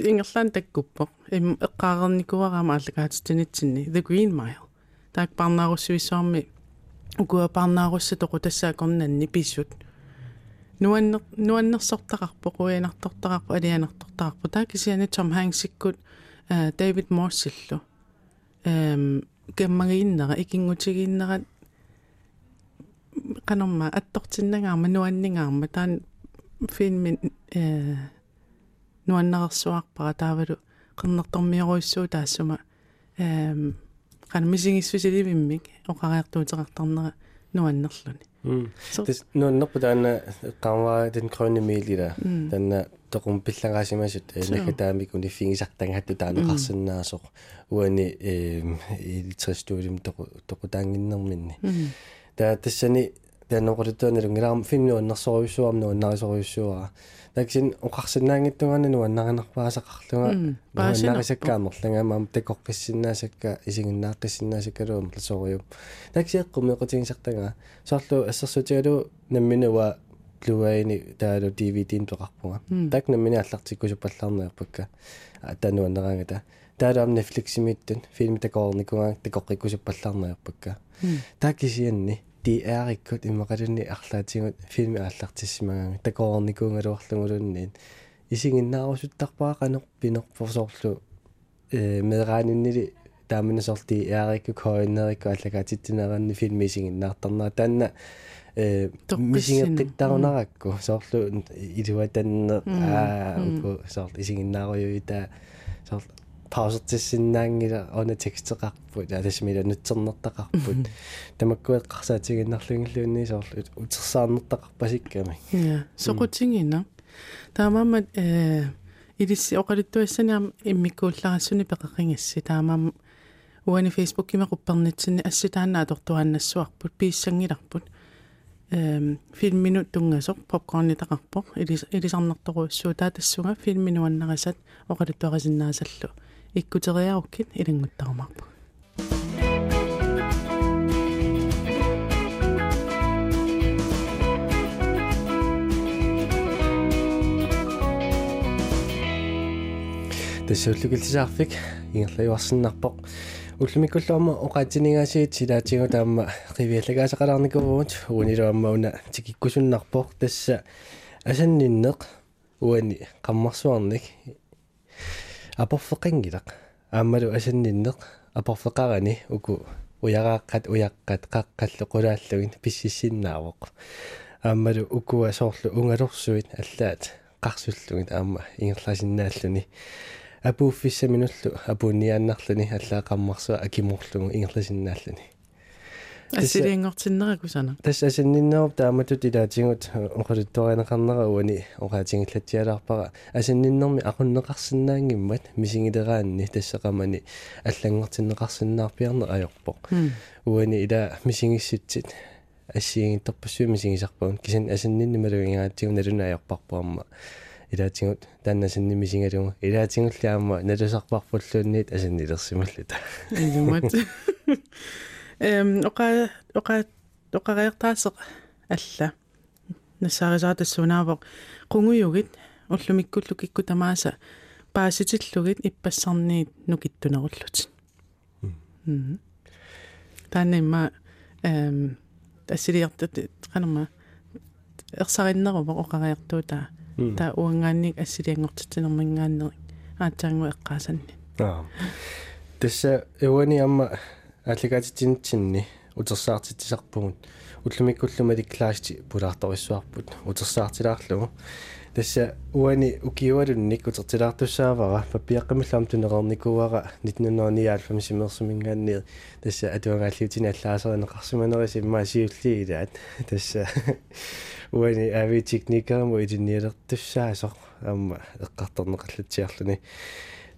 ingerlaan takkuppo eqqaarernikuaraama allakaatittinitsinni The Green Mile taakparnaarussivissuarmi ukuaparnaarussatoqu tassaakornanni pissut nuanner nuannersortaqarpo quinartortaqarpo alianartortaqarpo taakisiani Tom Hanksikku David Marsillo ehm kemmagiinnara ikingutigiinnarat qanorma attortinnagaarma nuanningaarma taan filmin eh nuannarersuarpara taavalu qernertormiorussu taassuma ehm qanmisingissusilimimmik oqariartuuteqartarnera nuannerluni tis nuannerputaanna qanwa den grønne mildida tanna toqum pillaqaasimasut nakataamik unifingisartangaattu taanneqarsinnaasoq uani iltristuulim toqu toqutaanginnerminni taa tassani taanoqorituanerungilaarm finnuannersoruissuarm nuannarisoruissuara taksin oqarsinnaangittugaanna nuannarinerpaasaqarluga nuannarisakkaamerlangaamaam takorqissinnaasekka isiginnaaqqissinnaasekkaluum tlasorium taksieqqumeequtigisartangaa soorlu assersuutigalu namminua luaini taalo D V D:n toqarpunga takna miniallartikkusupallarnerpakka tanuannerangata taalaam Netfliximittun filmi takoornikuga takoqikkusupallarnerpakka taakisianni diarikkut imaqalunni arlaatigut filmi aallartissimagaanga takoornikuungaluarlungulunniin isiginnaarusuttarpaa qanoq pinerporsorlu ee meeraaninili taamanasorti diarikku koinnerikku allakaatittineranni filmi isiginnaartarnaa taanna э мисингиттарунаракку соорлу илуатанне аа уку соор исигиннааруйуита соор паусертиссиннаангила она текстеқарпут аласмила нутсернертақарпут тамаккуэққарсаатигиннарлунгиллуунни соорлу утерсаарнертақарпасикками я соқутингина таамаамат э илисси оқалиттуассаниам иммиккуулларассуни пеқеқингасси таамаам уани фейсбуккиме қуппернитсинни асситаанна атортуааннассуарпут пииссангиларпут filminu tungasoq popcornitaqarpoq ilisarnartoruissuut taatessunga filminuannaqasat oqaluttuaqasinaasallu ikkuteriarukkit ilanguttarumarpu. Тасууллугилсаарфик ингерлаюарсиннарпо уллумиккуллуарма оqaатсинингаасиит силаатсигу таама қивиаллагаасақаларникуруут уунилуаммауна тикиккусуннарпо тасса асанниннеқ уани қаммарсуарник апорфеқингилақ ааммалу асанниннеқ апорфеқарани уку уярааққат уяққат қаққаллеқулааллугин писсиссиннаавоқ ааммалу укуа соорлу унгалорсуит аллаат қарсуллугит аама ингерлаасиннааллуни апуффисса минуллу апуниааннарлуни аллаа қаммарсуа акиморлугу ингерласиннааллуни ассилингортиннеракусана тас асинниннеруп тааматут илаатингут оқалуттореанеқарнера уани оқаатингиллатсиалаарпара асинниннерми ақуннеқарсиннаангиммат мисингилераанни тассақамани аллангортиннеқарсиннаарпиарне аёрпоқ уани ила мисингисситсит ассиингитторпассуи мисингисарпагун кисан асинниннималугингаатсигу налуна аёрпарпуамма илаатингут тааннасиннимисингалугу илаатингуллаама налусарпарпуллуунниит асиннилерсималлута илумат эм оқа оқа оқариартаасеқ алла нассаарисаатассунаавоқ қунгуйугит уллумиккуллу киккутамааса пааситиллугит иппассарниит нукиттунеруллут м тааннема эм тассилиартат қанама ерсариннеруво оқариартуута та уангаанник ассилиангортитинермингааннери аатаангу эққаасанни аа тасса эвани амма аллигатитинтинни утерсаартитисарпугут уллумиккуллумаликлаасти пулаарториссуарпут утерсаартилаарлугу тасса уани укиуалунник утертилаартуссаавара папиаққамиллаам тунеқарникуара нитнунерниаалфами симерсумингааннери тасса атуангааллиутини аллаасеринеқарсиманерисим маасиуллиилаат тасса уани ави техникаам уидинниалертуссаасоқ аама эққарторнеқаллатсиарлуни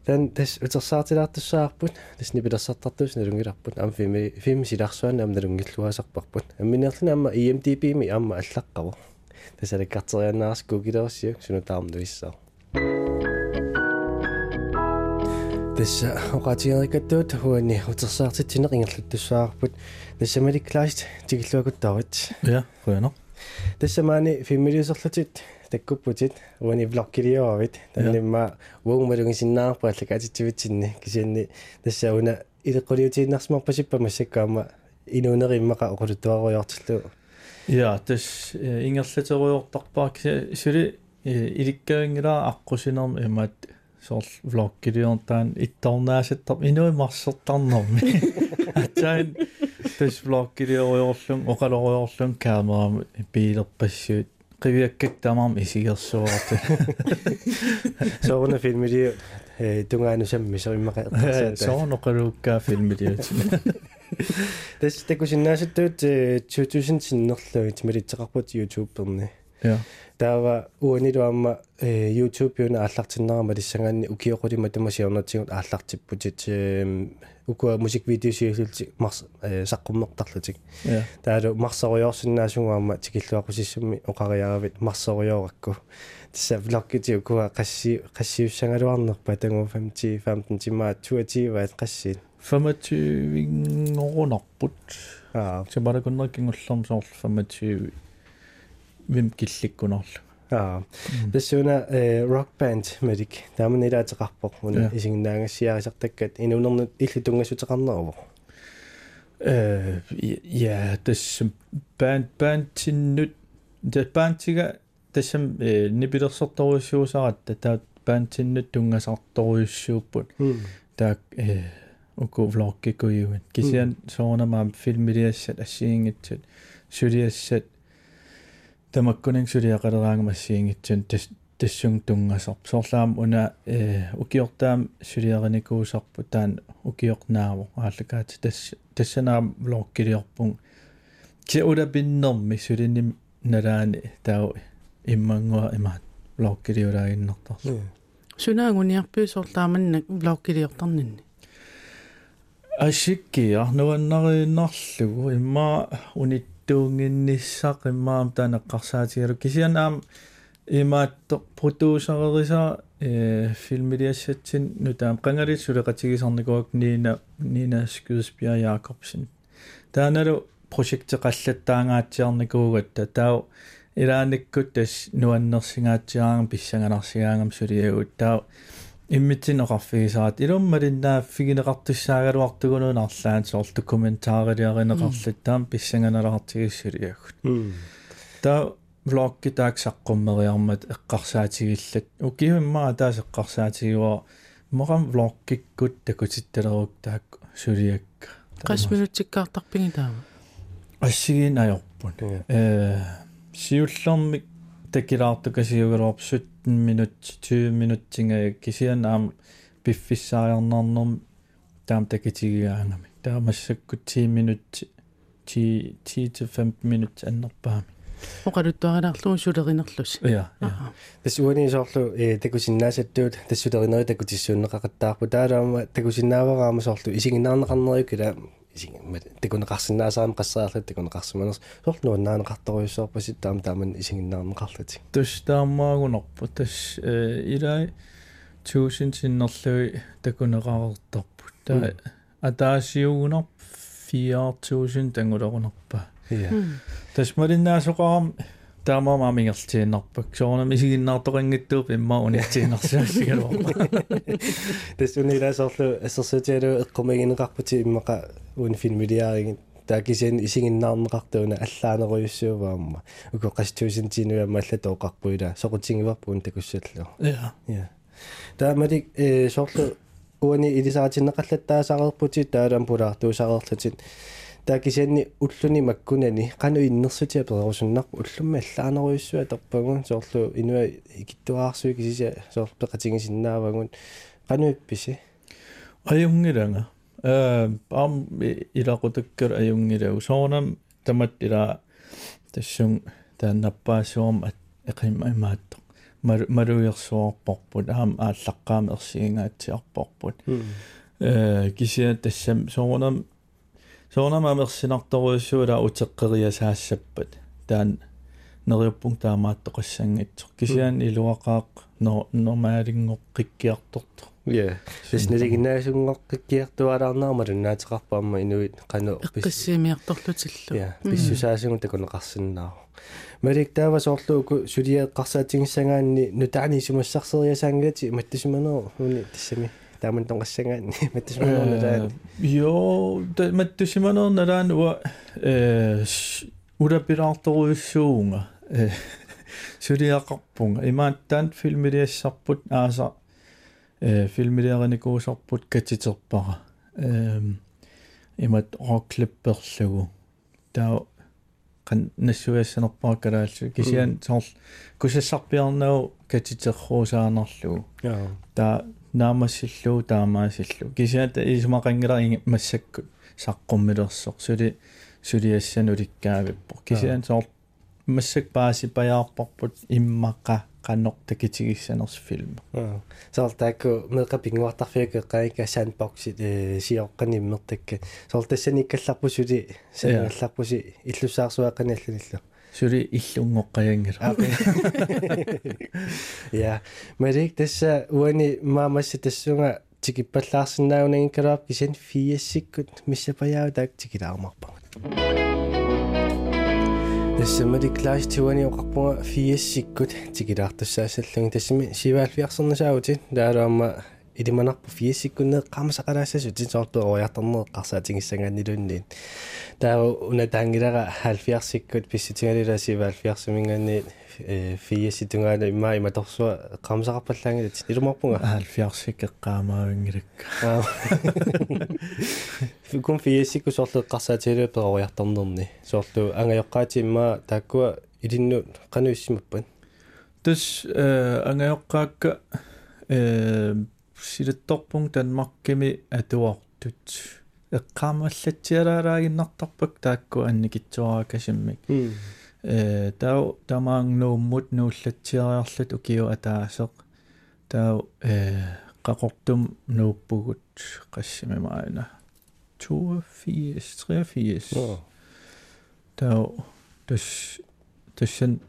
тан тас утерсаартилаартуссаарпут тасни пилерсартартус налунгиларпут аама фими фими силарсуана аама налунгиллуасарпарпут амминерлуна аама имдпми аама аллаққаво тас алеккартерианнаарс кукилерсиу сунутаарнуиссаа тас оқатиерикаттуут хуани утерсаартитсинеқ ингерлуттуссаарпут тассамаликлааст тигиллуакуттаарит я хуяно тассамаани фимилиусерлутит таккуппутит уани блоккилиоавит таннемма уумалугисиннаарпа аллакаатитсивитсинни кисианни тассауна илеққулиутииннарсимарпасиппама саккаама инунериммақа оқулуттуаруйортиллу я тас ингерлатеруйортарпаа сили иликкаангила аққусинерми имаат соор блоккилиортаан иттарнаасаттар инуимарсертарнерми атаан тас блоккилиоруйорлун оқалоруйорлун камерами пилерпассуут qiviyakkattaamaam isigersuarte soorna filmiliu tungaanusam miserimmaqa eqqarsaata soornoqaluukkaa filmiliutini tas takusinnaasattuut two thousand nerluit militseqarput YouTube-perni ja taava uaniluamma YouTube-yuna aallartinnerama lissangaanni ukioqulimatamasiornertigut aallartipputit ukua musikvideosiulti mars saqqummertarlutik taalu marsoriorsinnaasungaamma tikilluaqusissummi oqariaravit marsorioraqku tassa vlogkiti ukua qassi qassiussangaluarnerpa tangu fifty fifteen timaa twenty vaat qassi fifty-five-ngorunarput aa tibarakunnerkinngullarm soorl fifty-five vim killikkunorlu аа дэсуна э рок банд медик тамнилаатеқарпоқ муна исигнаангасиарисартаккат инунернут иллутунгасутеқарнеруво э я дэс банд бантиннут дэ бантига дэсэм э нипилерсэрторуйссуусаратта таа бантиннут тунгасарторуйссууппут таа э уку влогкикуйуин кисиан соонамаам филмилиассат ассиингитсут сулиассат тамаккунин сулиақалераангамассиингитсун тассун тунгасар соорлаам уна э укиортаам сулиарникуусарпу таан укиорнааву ааллакаати тасс тассанаам влогкилиорпун кеулапиннэрми сулинни налаани тау иммангуа имаат влогкилиулаагиннэртарлу сунаагуниарпиу соорлааманнак влогкилиортарнинни ашикки арнуаннарииннарлугу имма унит tuungin ni sakin maam ta nakaksatsiro. Kasi yan am imatok producer risa film media setsin nutam kangarit sura katsigisarnikuak niina niina skuespia Jakobsen. Taanaro projekta qallattaangaatsiarnikuugat tatau iraanikku tas nuannersingaatiaang pissanganarsiaangam suliagut tau иммитсинеқарфигисаат илуммалиннаа фигинеқартуссаагалуартугунуунарлаан соор документаариариаринеқарлаттаам писсанганалаартигиссулиаагут та влог китааксаққуммериармат эққарсаатигиллат укиуммаа таасеққарсаатигуа морам влог киккут такутитталерук таакку сулиакка қасмилутсиккаартарпиги таама ассигин аёрпун э сиуллэрмик такилаартукасиугалуарсут minut tyve minuttinga kisianam piffissaarnarnum taam takitigiaangami taamassakku ti minut ti ti til femten minut annerpaami oqaluttuaranarlu sulerinerlus ja ja tasuuniisoorlu takusinnaasattuut tassuterineri takutissuunneqaqattaarpu taalaama takusinnaavaraamasoorlu isiginnaarneqarnerikula ising takuneqarsinaasaam qassaarlut takuneqarsimaners soorlu naananeqartoruissoorpasit taam taaman isiginnaarneqarluti tus taamaagunerpu tas ilai tusintinnerlui takuneqarertorpu ta ataasiugunerp fire tusind tangulorunerpa ja tasmalinnaasuqaram taamaama mingertiinnerpak soornam isiginnaartoqanngittuup imma unittiinersaassigaloorpa tasunilasoorlu assersuutialu eqqumigineqarputi immaqa uun filmidiaring taakisen isiginnaarneqartuuna allaaneruyussuuvaamma uku qastuusintiinuamma allatoqarpuila soqutingivarpuun takussallu ja ja taamalik e soorlu uani ilisaatineqallattaasaaqerputi taalampulaartuusaaqerlutit taakisen ulluni makkunani qanu innersutia perusunnaq ullumma allaaneruyussua torpagun soorlu inua ikittuaarsuik isisa soorlu peqatiginsinnaavangun qanuippisi ayungilanga э ам иракутуккер аюнгила усоорнам таматтила тассун тааннаппаасуум эқимаимаатто малуйерсуарпорпут аам ааллаққаама ерсигингаатсиарпорпут э кисиа тассам соорнам соорнам амерсинарторуйссуула утеққериасаассаппат таан нериуппун таамааттоқассангитсо кисиаан илуақаақ но нормаалингоққиккиарторто ja siis neli gymnaasiumngorqikkiartualaarnaa malunnaatiqarpaamma inuit qanu pissiimiartorlutillu ja pissusaasigun takuneqarsinnaaru malik taavasoorluuku suliaqarsaatingissangaanni nutaani sumassarseeriasaangati mattusimaneru uuni tassami taamantonqassangaanni mattusimaneru nalaani jo mattusimaneru nalaan wa eh urapilaartoruissuunga eh suliaqarpunga imaattaan filmiliassarput aasa э филмилиаранекуусарпут катитерпара эм имат роклепперлугу таа кан нассуяссанерпаакалаалсу кисиан соор кусассарпиарнау катитерруусаанерлугу таа наамассиллуу таамаасиллу кисиата исмақангилари массакку саққуммилерсоқ сули сулиассануликкаавиппо кисиан соор массак пааси паяарпарпут иммақа qannoq takitigissanners film. Ja. Saltaku meqapinguartarfiaka qaika sandboxit sioqqanimmertakka. Saltassani kallarpusuli sanallarpusi illussaarsuaqaniallanillu. Suli illungoqqajangira. Ja. Marik tassa uani maamassa tassunga tikippallaarsinaunanginkaraap kisan fiassikkut missapajautaak tikilaarmarpa. Tassami klaas tuani oqarpua fiassikkut tikilaartussaasallung tassami sivaalfiarsernisaagutit taalaamma ilimanarpu fiassikkunneeqqaamasaqalaassasutit soortuoriartarneeqqarsaatigissangaanniluunniin taa unataangilaqa halfiarsikkut pissitigalila sivaalfiarsumingaanni fiassitungaala immaa imatorsuwa eqqaamasaqarpallaangilit ilumarpunga halfiarsikk eqqaamaavingilakka kun fiassikku soorlu eqqarsaatigalua perooriartarnerni soorlu angajoqqaati immaa taakkua ilinnu qanuissimappan tus angajoqqaakka silettorpung tanmarkimi atuartut eqqaamaallatsiaraaraaginnartarpak taakku annikitsuaraakasimmik э таа тамаангнууммут нууллатсиариарлут укиу атаасеқ таа э қақортум нууппугут қассимимаана to fire tre fire der dus tussen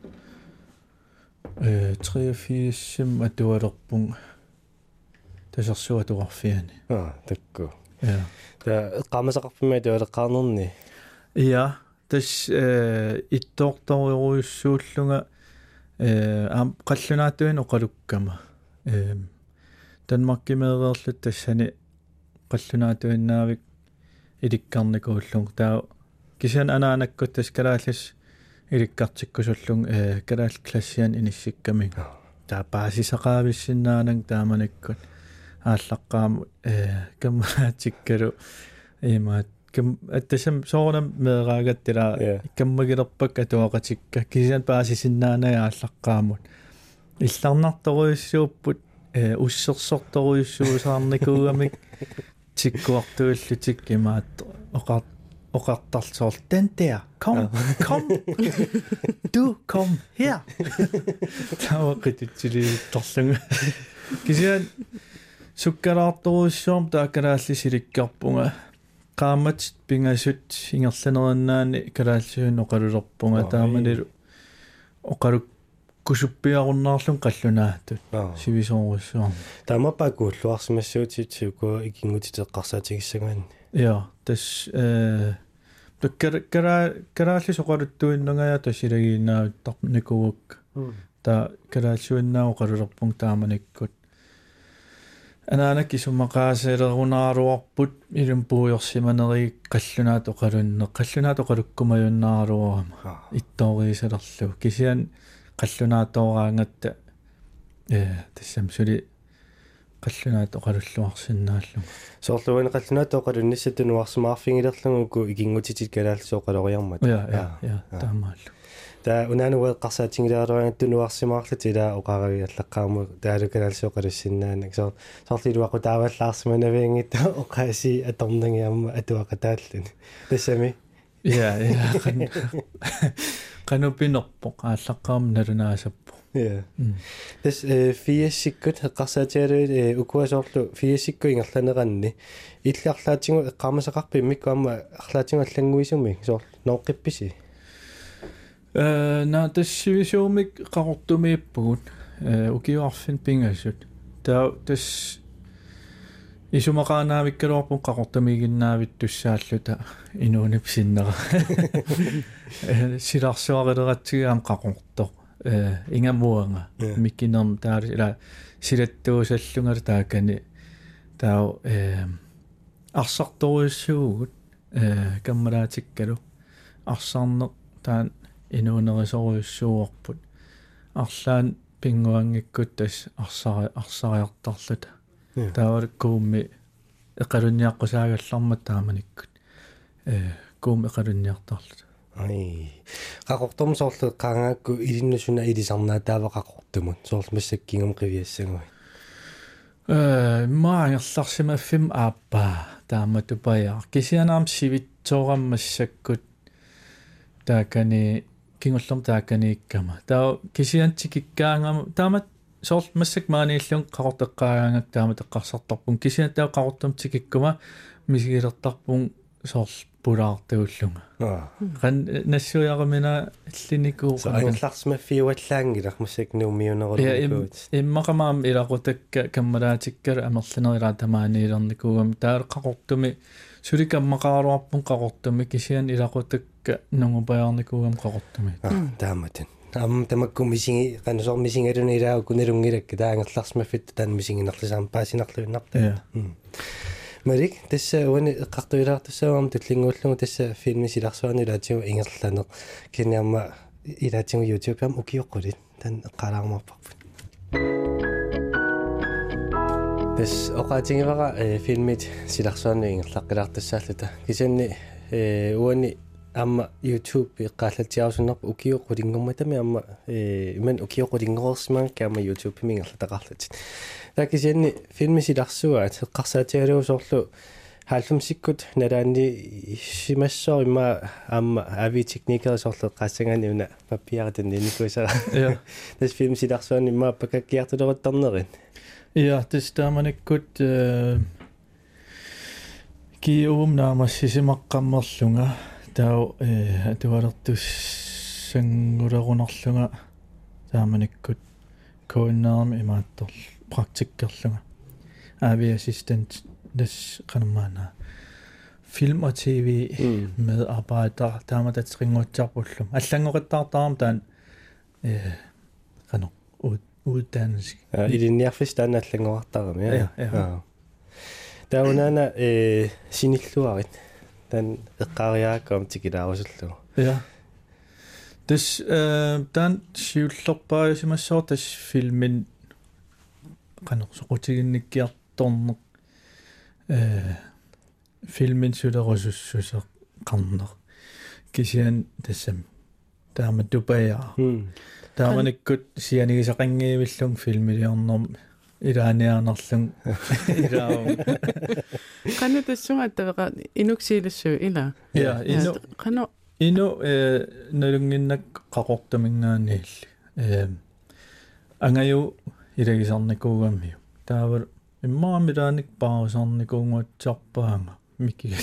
eh tre fire sim atualerpung tasersuatuarfiani ah takku ja ta qamasaqarpima atualeqqarnerni ja tas eh ittortoruissuulluga eh aam qallunaatuin oqalukkama eh Danmarkimeererlut tassani qallunaatuinnaavik ilikkarnikuullung taa kisan anaanakkut taskalaallas ilikkartikkusullung eh kalaalklassian inissikkamin taa paasisaqaavissinnaanang taamanikkut aallaqqaam eh kammaatikkalu iimaat kam attasam soornam meeraagattila ikkammagilerpak atuaqatikka kisan paasisinnaana aallaqqaamut illarnartoruissuupput э уссерсорторуйссуусаарникуугамик тиккуартууллутик имаат оқар оқартарсоор тантеа ком ком ду ком хер таоқитутсилиитторлунг кисиан суккалаарторуйссуум таакалаалли силиккарпунга қаамат пингасут ингерланерианнаани калаалсуун оқалулерпунга таамалилу оқалук кушуппиаруннаарлун қаллунаатут сивисоруссуар таамаппакууллуарсимассуутиутсиуку икингутитеққарсаатигиссагуани иа тас э туккара кара караалли соқалуттуиннунгая тасилагииннаавиттарникуук та караалсуиннаау қалулерпунг тааманиккут анаанакки суммақаасеэлерунааруарпут илумпуйорсиманери қаллунаат оқалунне қаллунаат оқалуккумаюннааруама иттоориисалерлу кисиан qallunaatoraangatta э тассам сули qallunaatoqalulluarsinnaallung соорлуани qallunaatoqalunnissatunnuarsimаарфигилерлунгукку икингутитит калаалсооqaloриармат я я таамааллу таа унаануэ qarsaatigilaaroriangattunnuarsimaarlut илаа oqaaravialleqqaarму таалу калаалсооqalussinnaанак соор соорлилуақу тааваллаарсиманавиангитта oqaasi аторнангиамма атуақатааллани тассами я я qanupinnerpoq aallaqqaarm nalunaasappu я тас э фиассиккут эққарсаатиалуи укуасоорлу фиассикку ингерланеранни илларлаатингу эққармасақарпи миккуамма арлаатингу аллангуисумми соор ноққипписи э на тассивисуумик қарортумииппугут э укиуарфин пингасут таа тас исумақаанаавиккалуарпун қақортамигиннаавит туссааллута инуунапсиннера силарсуарилератсигаам қақорто э ингамуанга миккинерм таалила силаттуусаллунгала таакани таа э арсарторуйссуугут э каммалаатиккалу арсаарне таан инуунерисоруйссууорпут арлаан пингуангиккут тас арсари арсариартарлута таавар кумми эқалунниаққусаагаллармат тааманиккут э кумми эқалунниартарлут ай қақортум соорлу қаангаакку илиннасуна илисарнаа таава қақортумут соорлу массаккингум қивиассагуи э маангерларсимаффим ааппа тааматупая кисианаам сивитсоораммассаккут таакани кингуллерм тааканииккама таа кисиантикиккаангама таамат соор массак мааниллун қақортеққаагаангак таама теққарсартарпун кисиатаа қақортамтикиккума мисигилертарпун соор пулаартагуллунга қан нассуяармина аллиникуу саалларсмаффиуаллаангилар массак нуумиунерулуут иммақамаам илақутакка каммалаатиккала амерлинерилаа тамааниилерникуугам таа қақортуми суликаммақааруарпун қақортуми кисиан илақутакка нунгупаярникуугам қақортуми тааматин ам тамаккумисиги канусоормисингалунилаа кунелунгилакка таангерларсмаффит таан мисигинерлисаам паасинерлуиннартаа марик тасса уани эққартуилаартуссаавам таллингууллугу тасса филмисиларсуанилаатигу ингерланеқ киниамма илаатигу YouTube-ам укиоққулит таан эққалаармаарпарпут тас оқаатигивара э филмит силарсуанну ингерлаққилаартуссааллута кисанни э уани амма YouTube иккааллатиарусуннерпу укиоқулингуматами амма э иман укиоқулингоорсиман кама YouTube мингерлатақарлатит такисианни филмисиларсуаат эққарсаатиалуусоорлу хаалфумсиккут налаанни симассоо имма амма ави техникалсоорлу эққассагаани уна паппиаратанни никуисара я тас филмисиларсуанни имма пакаккиартулеруттарнерин я тас тааманиккут э киумнаамассисимаққаммерлунга Tau eh tuarartussangulerunarluga taamanikkut koinnaarmi imaattorl praktikkerluga A V assistent des qanamana film og T V medarbejder taamatatringuutsarpullum allangoqattaartaarm taan eh qanu uddannelse i din nærfistan allangoqartarmi ja ja taunana eh sinilluarit den eqqariaqam tikilaarusullu ja des dan siullerpaayusimassor tas filmin qanersoqutiginnikkiartorneq eh filmin sulerusussuseq qarneq kisian tassam taama tupaya taamanikkut sianigisaqangiivillung filmiliornerm Iranianerlung Iran. Kan det så at der inuksilsu ila. Ja, inu kan inu eh nalunginnak qaqortamingaaniil. Eh angayu iragisarnikuugammiu. Taavar immaamilaanik pausarnikuunguatsarpaanga mikil.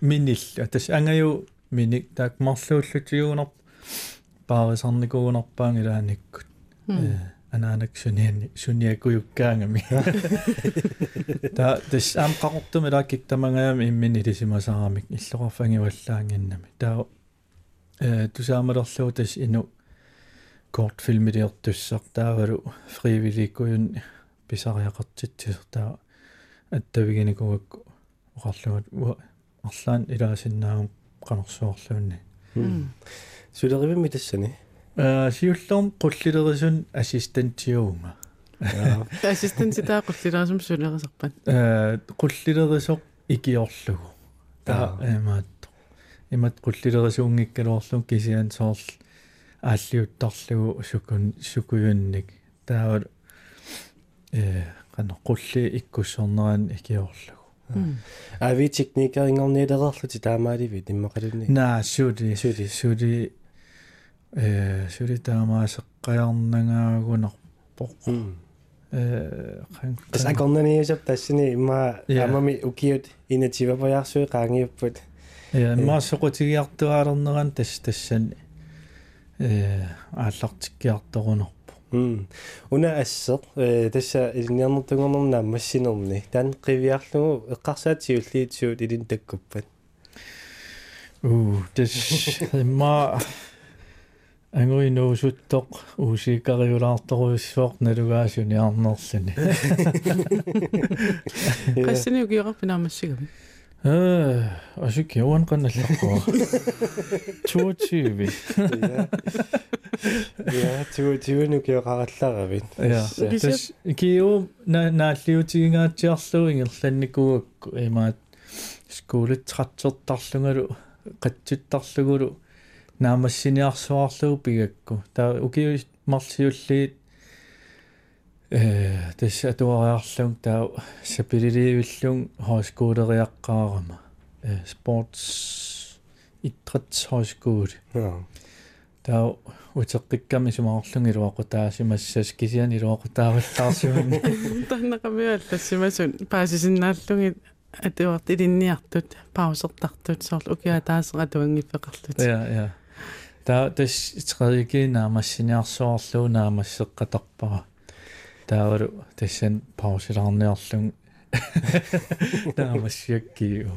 Minil atas angayu minik taak marluullutiguunerp pausarnikuunerpaang ilaanikku. Eh ananak sunen suniakuyukkaangami ta tis am qaqortumilaakik tamangayam immini tisimasaaramik illoqarfangiwallaanginnami ta eh tusaamalerluu tas inu kortfilmiliortusseq taavalu frivilligkujun pisariaqartitsuser ta attaviginikugakku oqarluat arlaan ilaasinnaagum qanersuarluunni sulerivimmi tassani э сиуллорм куллилерисун ассистентиуума аа ассистентитаа куллилерисум сулерисерпат э куллилерисоқ икиорлугу таа эмаат имат куллилерисуунгиккалоорлун кисиан соорл ааллиуттарлугу сукун сукуйунник таавал э кана кулли иккуссорнеран икиорлугу ави техникарингорниилерарлути таамааливи тиммақалунни наа сууди сууди сууди э суритаамаасеққаярнагаагунарпоқ э қан тасакорнаниусап тассини имма амами укиут инативапаяарсуи қаангиуппут э маасоқутигиартуаалернеран тас тассани э ааллартиккиарторунарпо уна ассеқ э тасса илниарнертугорнернаа массинерни таан қивиарлугу эққарсаатиуллиитсуут илин таккуппат уу тас имма Angoi no suttoq uusiikariulaartoruissuoq nalugaasuniarnerluni. Qassini ugiorpinaamassigapi. Э, ашики уан канналларпоо. Чуучиви. Я чуучивину киоқараллааравит. Я. Тас киу нааллиутигингаатсиарлугин ирланникугакку имаат скуулитсартертарлунгалу қатситтарлугулу наамассиниарсуарлуу пигакку таа укиу марсиуллиит э тэсса туариарлун таа сапилиливиллун хоскуулериаққаарама э спортс иттратс хоскуул таа утеққикками сумаарлун илуақутаасимассас кисиан илуақутааваллаарсимани таннеқамиаллассимасун паасисиннааллугит атуартилинниартут паусертартут соорлу укиатаасера туангиффеқарлут я я та тас итсериикина массиниарсуарлуу наамассеққатарпара таавалу тассан паусилаарниарлун таамассиаккиу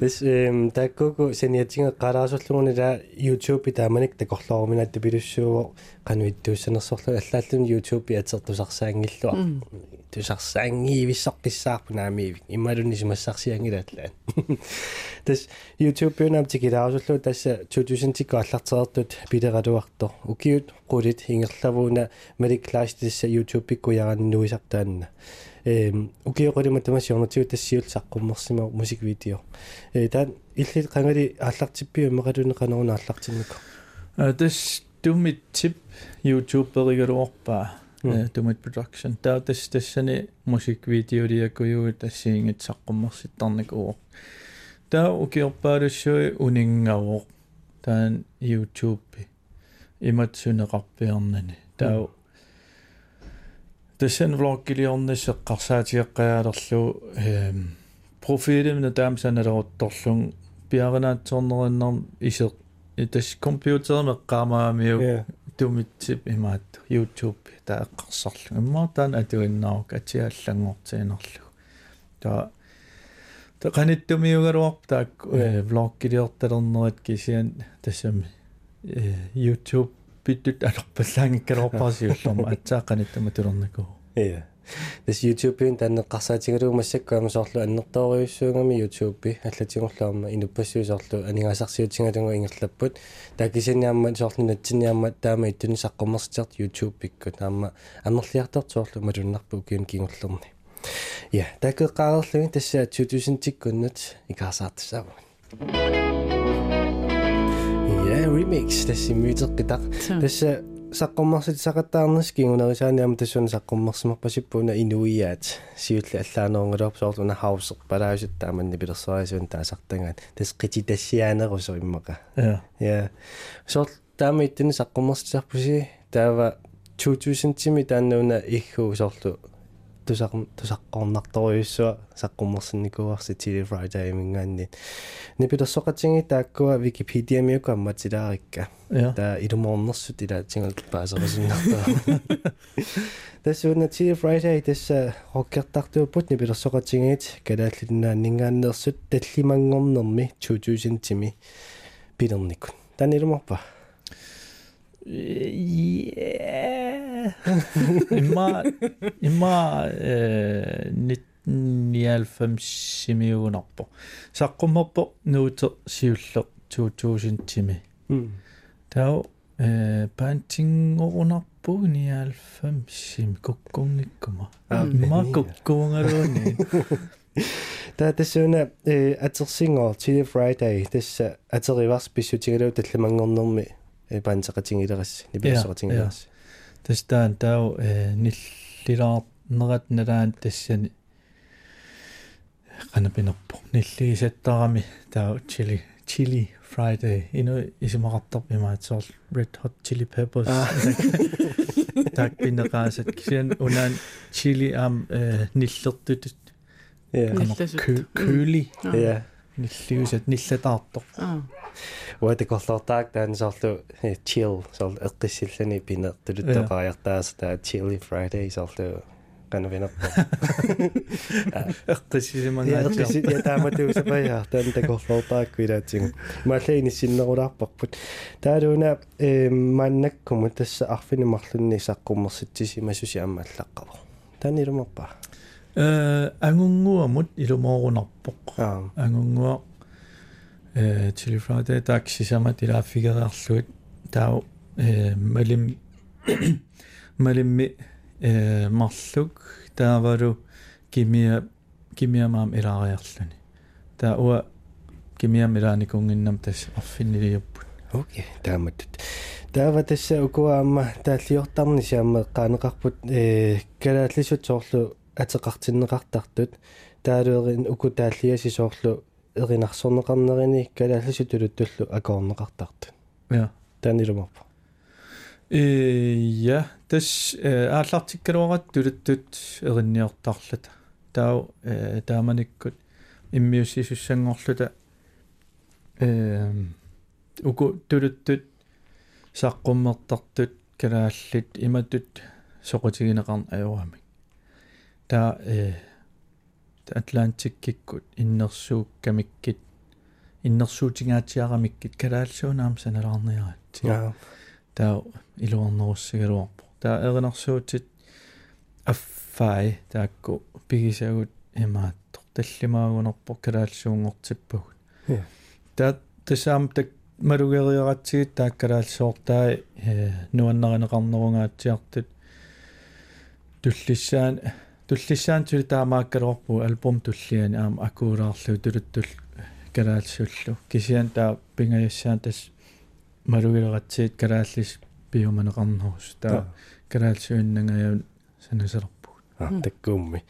тас эм таккуку синиатинга қараасуллугунила YouTube тааманик такорлоорминаатта пилуссууво кануиттууссанерсорлу аллааллун YouTube атертусарсаангиллуа тусарсаангиивиссарписсаарпунаамиивик иммалунни симассарсиангилаатлаан тас YouTube-унаам тикилаарусуллу тасса two thousand ten аллартерэртут пилералуартор укиут қулит ингерлавууна маликлаастисса YouTube-иккуяраннуисартаанна эм укиоқалима тамасиорнатиу тассиул саққуммерсима музиквидео э таан иллит қангали ааллартиппиу иммақалуни қанеруна ааллартиммико а тас тумит тип YouTube-эригалуорпаа э тумит production таа тас тассани музиквидео диакуйуу тассиингит саққуммерситтарник уу таа укиорпаалуссуи унингавоо таан YouTube иматсунеқарпиарнани таа тэсэн влоггилиорнис эққарсаатиэққаалерлу эм profiilimna taamsanarutorlung piaranaatsornerannarm iseq itas computermeqqaamaamiu tumittip imaat YouTube ta eqqarsarlung immaartaan atuinnaaruk atiaallangortiinerlug ta taqanittumiugaluarp taak vlogkiliortalernerit kisian tassami YouTube pitut alerpallaangikkaluorpaasiullerma atsaaqanittumatulernakuu iya this YouTube-in tanneqqarsaatigulu massakkuamusorlu annertooriussuungami YouTube-i allatigurlaarma inuppassiusorlu aningasarsiutigalugu ingerlapput taakisianniamma sorlu natsinniamma taama ittunisaqqumersiart YouTube-ikku taama annerliartortuorlu malunnarpu ukiun kingullerni ja taakkeqqaarerlugi tassa two thousand-tikkunnat ikaasaartissaavun ja remix tassimmuiteqqitaq tassa saqqummarsit saqattaarnis kingunarisaaniam tassun saqqummersimarpasippuuna inuiaat siulli allaanerungaluarpu soorluna hauserpalaasutta amanni pilersaarisuun taasartangaat tass qititassiaaneruso immaqa ja ja soorl taama ittuni saqqummersitsarpusi taava two thousand-timi taannuuna iggu soorlu tusak tusaqqornartoriussua saqqummersinnikuarsi Chili Friday mingaanni nipilersoqatingi taakkua Wikipedia miukku ammatsilaarikka taa ilumornersut ilaatingalpaaserisinnartaa tassuunna Chili Friday tassa rokkertartuupput nipilersoqatingit kalaallinnaanningaannersut tallimangornermi two thousand-timi pilernikun taanilumorpa yeah imma imma nitnialfamsimiunerpo saqqummerpo nuute siullo two thousand-timi tau pantingorunarpu nialfamsim kokkornikkuma imma kokkoongaluunni ta tasuna atersingo Chili Friday tassa aterivarspissutigalu tallamangornermi epantaqatingileras nipilersoqatingileras tastaan tau nillilaarneratnalaan tassani qanapinerpo nilligisattaarami tau chili chili Friday inu isimaqartarp imaatsoorl Red Hot Chili Peppers takpinneqaasat kisian unaan chili am nillertutut kyyli ja nilliusat nillataartor what the colortaak taan sorlu chill sol eqqissillani pinertuluttoqajartaas taa Chili Friday sorlu qanavinerpo eqqissisimangaatsi yataamatuusapaja taan ta colortaak vilaatsin mallaini sinnerulaarparput taaluuna maannakkum tassa arfinimarlunni saqqummersitsisi masusi ammallaqqavo taanilumerpa э ангунгуамут илумоорунарпоқ ангунгуа э Chili Friday таксисама тилааффигериарлуит таа э малим малимми э марлук таавалу кимиа кимиамаам илаариарлуни таа уа кимиамилааникунгиннам тасс арфиннилиуппут окей тааматтут таава тасса укуаама тааллиортарни сиамме қаанеқарпут э калааллисут соорлу атеқартиннеқартартут таалуерин укутааллиаси соорлу эринарсорнеқарнерини калааллисутулуттуллу акоорнеқартартут я таанилумарпа э я тас ааллартиккалуарат тулуттут эринниортарлута таа э тааманиккут иммиуссисуссангорлута э уку тулуттут саққуммертартут калааллит иматут соқутигинеқарн аюами ta eh Atlantic kikkut innersuukkamikkit innersuutigaatiaramikkit kalaalsuunaam sanalaarniaraat ja ta iluarnerussigaluarpo ta erinarsuutit affai taakku pigisagut imaattor tallimaagunerpo kalaalsuungortippugut ja ta tasaam ta malugeriaraatsigit taak kalaalsoortaai nuannarineqarnerungaatiartut tullissaan tullissaan tultaamaakkaruarpu album tulliani aam akuulaarlu tuluttul kalaalsullu kisian taa pingajassaan tas malugileqatsiit kalaallis piumaneqarnerus taa kalaalsuinnangajuun sanasalerpuut takkummi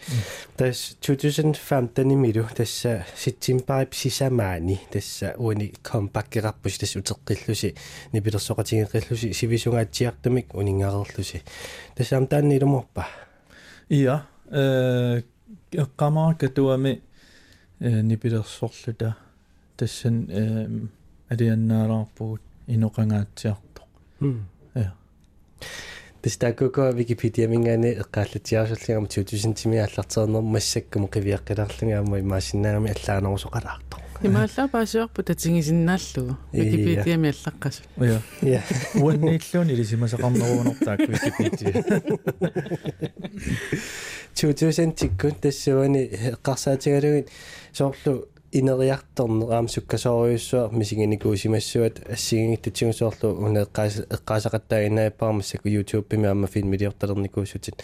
tas two thousand fifteen milu tassa sitsimparip sisamaani tassa uani kompakkerarpusi tas uteqqillusi nipilersoqatigeqqillusi sivisugaatiartumik uningaarerlusi tasaam taanniilumorpa iya э камаа кэтуами ni bidder sorlita tassen adiannaaraarpugut inoqangaatiartoq ja tistaakuka Wikipedia mingaani eqqaallatiarsulligam two thousand timi allarteerner massakkum qiviaqqillarlinga amma imaassinnaami allaanerusoqalaartoq Imalla paasiorpu tatingisinnaalluu Wikipedia mi allaqqasu. Ja. Ja. Uanniilluun ilisimasaqarneruunertaak Wikipedia. two thousand tikkun tassavani eqqarsaatigaluin soorlu ineriartorne raamsukkasooriussuar misiginikuusimassuat assigingittatigusoorlu uneqqaas eqqaasaqattaaginnaapparmassaku YouTube-pimi amma filmiliortalernikuussutit.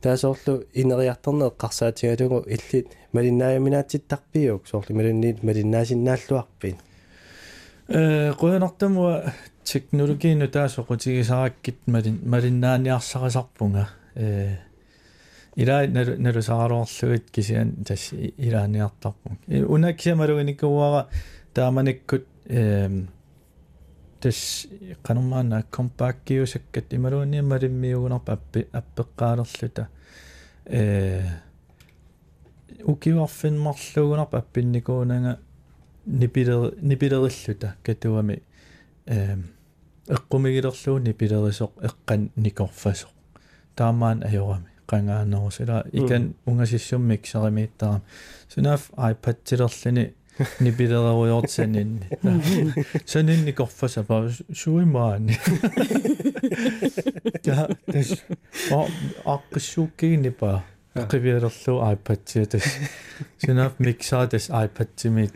Taasoorlu ineriartorne eqqarsaatigalugu illit malinnaayuminaatittarpiuq soorlu malinniit malinnaasinnaalluarpiin. Э qoyanartamua teknologiinu taasoqutigisarakkit malin malinnaaniarsaqasarpunga э Ira när när du sa råslut kisen tas iraniattappung. Una kisemaruinikuwa taamanikut ehm tas qanumana kompakkiu sakkat imaruuni marimmiugunerpappi appeqqaalerluta eh ukiwarfinmarlugunerpappinikuunanga nipiler nipilerilluta katuami ehm eqqumigilerluu nipilerisoq eqqan nikorfasoq taamaan ajorami qanga no sera ikan ungasissum mixerimiittaram sunaf iPad tilerlini nipileruyortsenin saninni korfasapa suimaani ja des o aqsuukiinipa qivialerlu iPad tiatas sunaf mixaades iPad timit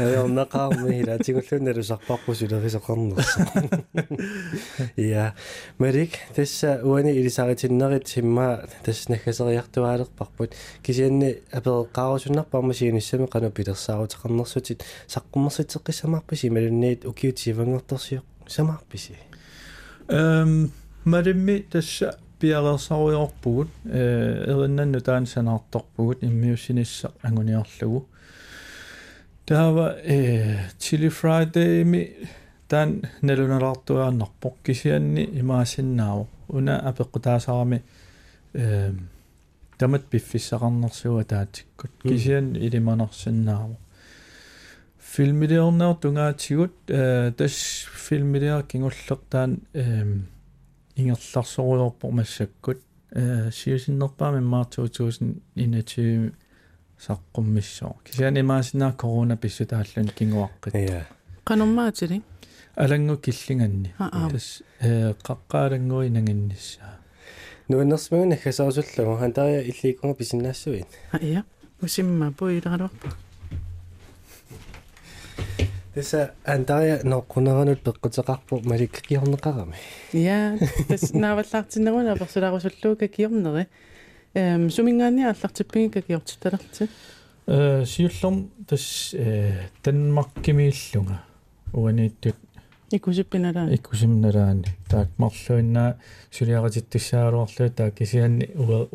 ayornaqarmi hilaatigullunnerusarparqusulerisoqarnersa ja marik tessa uani ilisaritinnerit himma tassnakaseriartuaalerparput kisianni apereqqaarusunnarparmasiinissami qanu pilersaaruteqarnersutit saqqummersitteqqisamarpisi malunniit ukiutivangertorsiu samarpisi ehm marimmi tassa pialersariorpugut erinannu taansanartorpugut immiussinissaq anguniarlugu taava Chili Friday mi tan nelunalartuaannarpoq kisianni imaasinnaavo una apeqqutaasarami tamat piffissaqarnersuga taatikkut kisianni ilimanersinnaavo filmiliornertungaatigut tass filmiliaqingullertaan ingerlarsoruyorpoq massakkut siusinnerpaami maar two thousand twenty-one saqqummissoq kisiani maasinaa corona pissutaallun kinguaqqit ja qanormaatiling alangu killinganni tas qaqqaalanguinanginnissaa nuinnersmaguna kasaasullu hantaria illiikunga pisinnaassuit ja usimma puilaruarpa Tässä antaja nokkunaranut peqqutaqarpu malikkiorneqarami. Ja, täs naavallartinneruna persularusulluuka kiorneri. Ehm sumingaanni allartippinga kiortitalerti. Э сиуллерм тас э Данмарккимииллунга уанииттут икусиппиналаани. Икусимналаани таак марлуиннаа сулиаратиттуссааруарлуу таа кисианни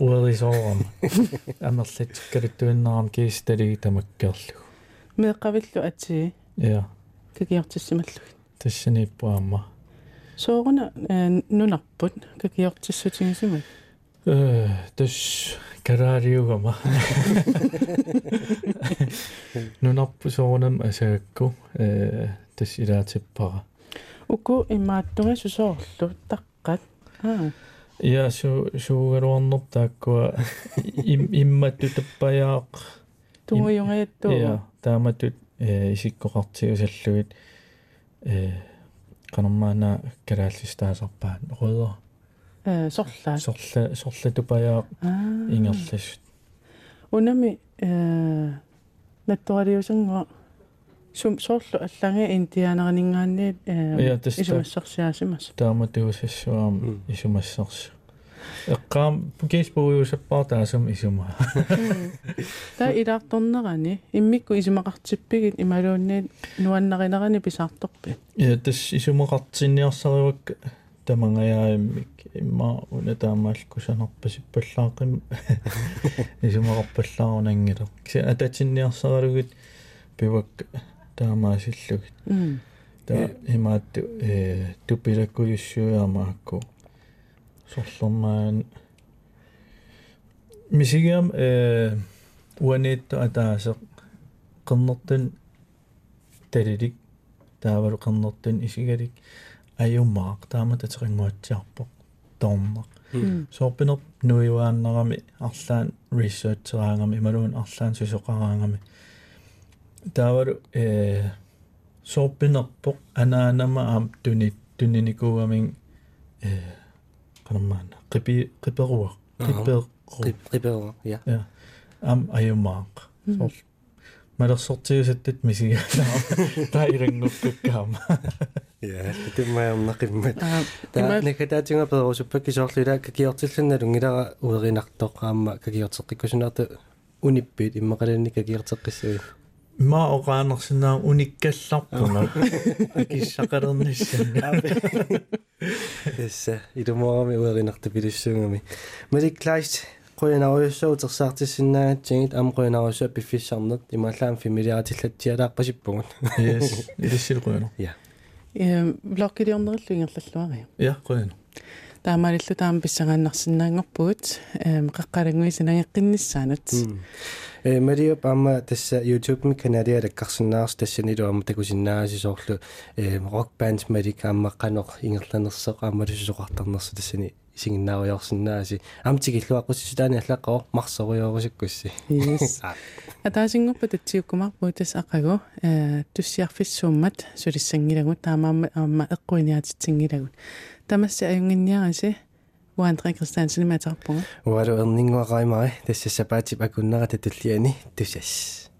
уэрисоорама. Амерлатиккалуттуиннерам киисталиги тамаккерлугу. Меэқавиллу атси Ja. Kagiortissimallugit. Tassinippuamma. Sooruna nunarput kagiortissutigisimut. Э, тас карариугама. Нунарпу соорунам асаакку э тас илаатиппара. Уку имааттуги сусоорлу таққат. Аа. Я су сугаруарнертааккуа имматтутеппаяақ. Туйунгиаттуу. Я тааматтут э исиккоқартиусаллуит э канамана карааллистаасарпаат рудер э сорлаа сорла сорлатупаяа ингерлассут унами э натториусангуа сум сорлу алланги интианерингаанниит э исумассарсиаасимас тааматуусассуаама исумассарсу Eqqaam keispuujuusappaartaasum isumaa. Taa ilaartornerani immikku isumaqartippigit imaluunniit nuannarinarani pisaartorpit. Ja tass isumaqartinniarsarivak tamangajaaimik imma una taamaalkusanerpasippallaaqim isumaqarpallaarunaangiler. Kisi atatinniarsarilugut pivak taamaasillugit. Taa imaattu eh tupilakujussuujaamaakku. Sollomaan misigiam eh uanit ataase قنطن تريريك تابر قنطن إشيكريك أيو ماك تامة تشغل موجبك دوما سوبنوب نويوان نغمي أصلا ريسيرش غامي مرون أصلا سوسوق غامي تابر سوبنوب أنا أنا ما أم توني توني نكوا من قلمان قبي قبروا قبر قبر يا أم أيو ماك maar dat soort dingen zit dit misschien daar iedereen nog te komen ja het is mij om nog even daar nek dat je op de superkis ortje daar kijkertsen naar doen daar over naar toch gaan kijkertsen dat unipet in maar dan kijkertsen maar ook anders naar unikessap ik zeg er niet dus ieder morgen over naar de bieden maar ik luister qoinarusso tersaartissinna tingit amqoinarusso piffissarnet imallaam familiaatillatsialaaqpasippungut yes ilissiliqoino ja em blokkidiornerillungerlalluaria ja qoino taamarillu taam pissangaannarsinnaanngorpugut em qaqqalanguisanangeqqinnissaanet e mario pamma tassa youtube mi kanalialakkarsinnaars tassaniluam takusinnaasisoorlu em rock band medikammaqqanor ingerlanerseq aammalisusoqartarnersu tassani сигнаариорсинаси амтигиллуаққусситааниаллаққо марсориоорусиккусси yes атаасингорпа татсиуккумарпуу тас ақагу э туссиарфиссууммат сулиссангилагу таамаама аама эққуиниатитсингилагут тамасси аюнгинниараси Frederik Kristiansen матарпугу уару эрнингуараймай тассасапаатип акуннара татуллиани тусас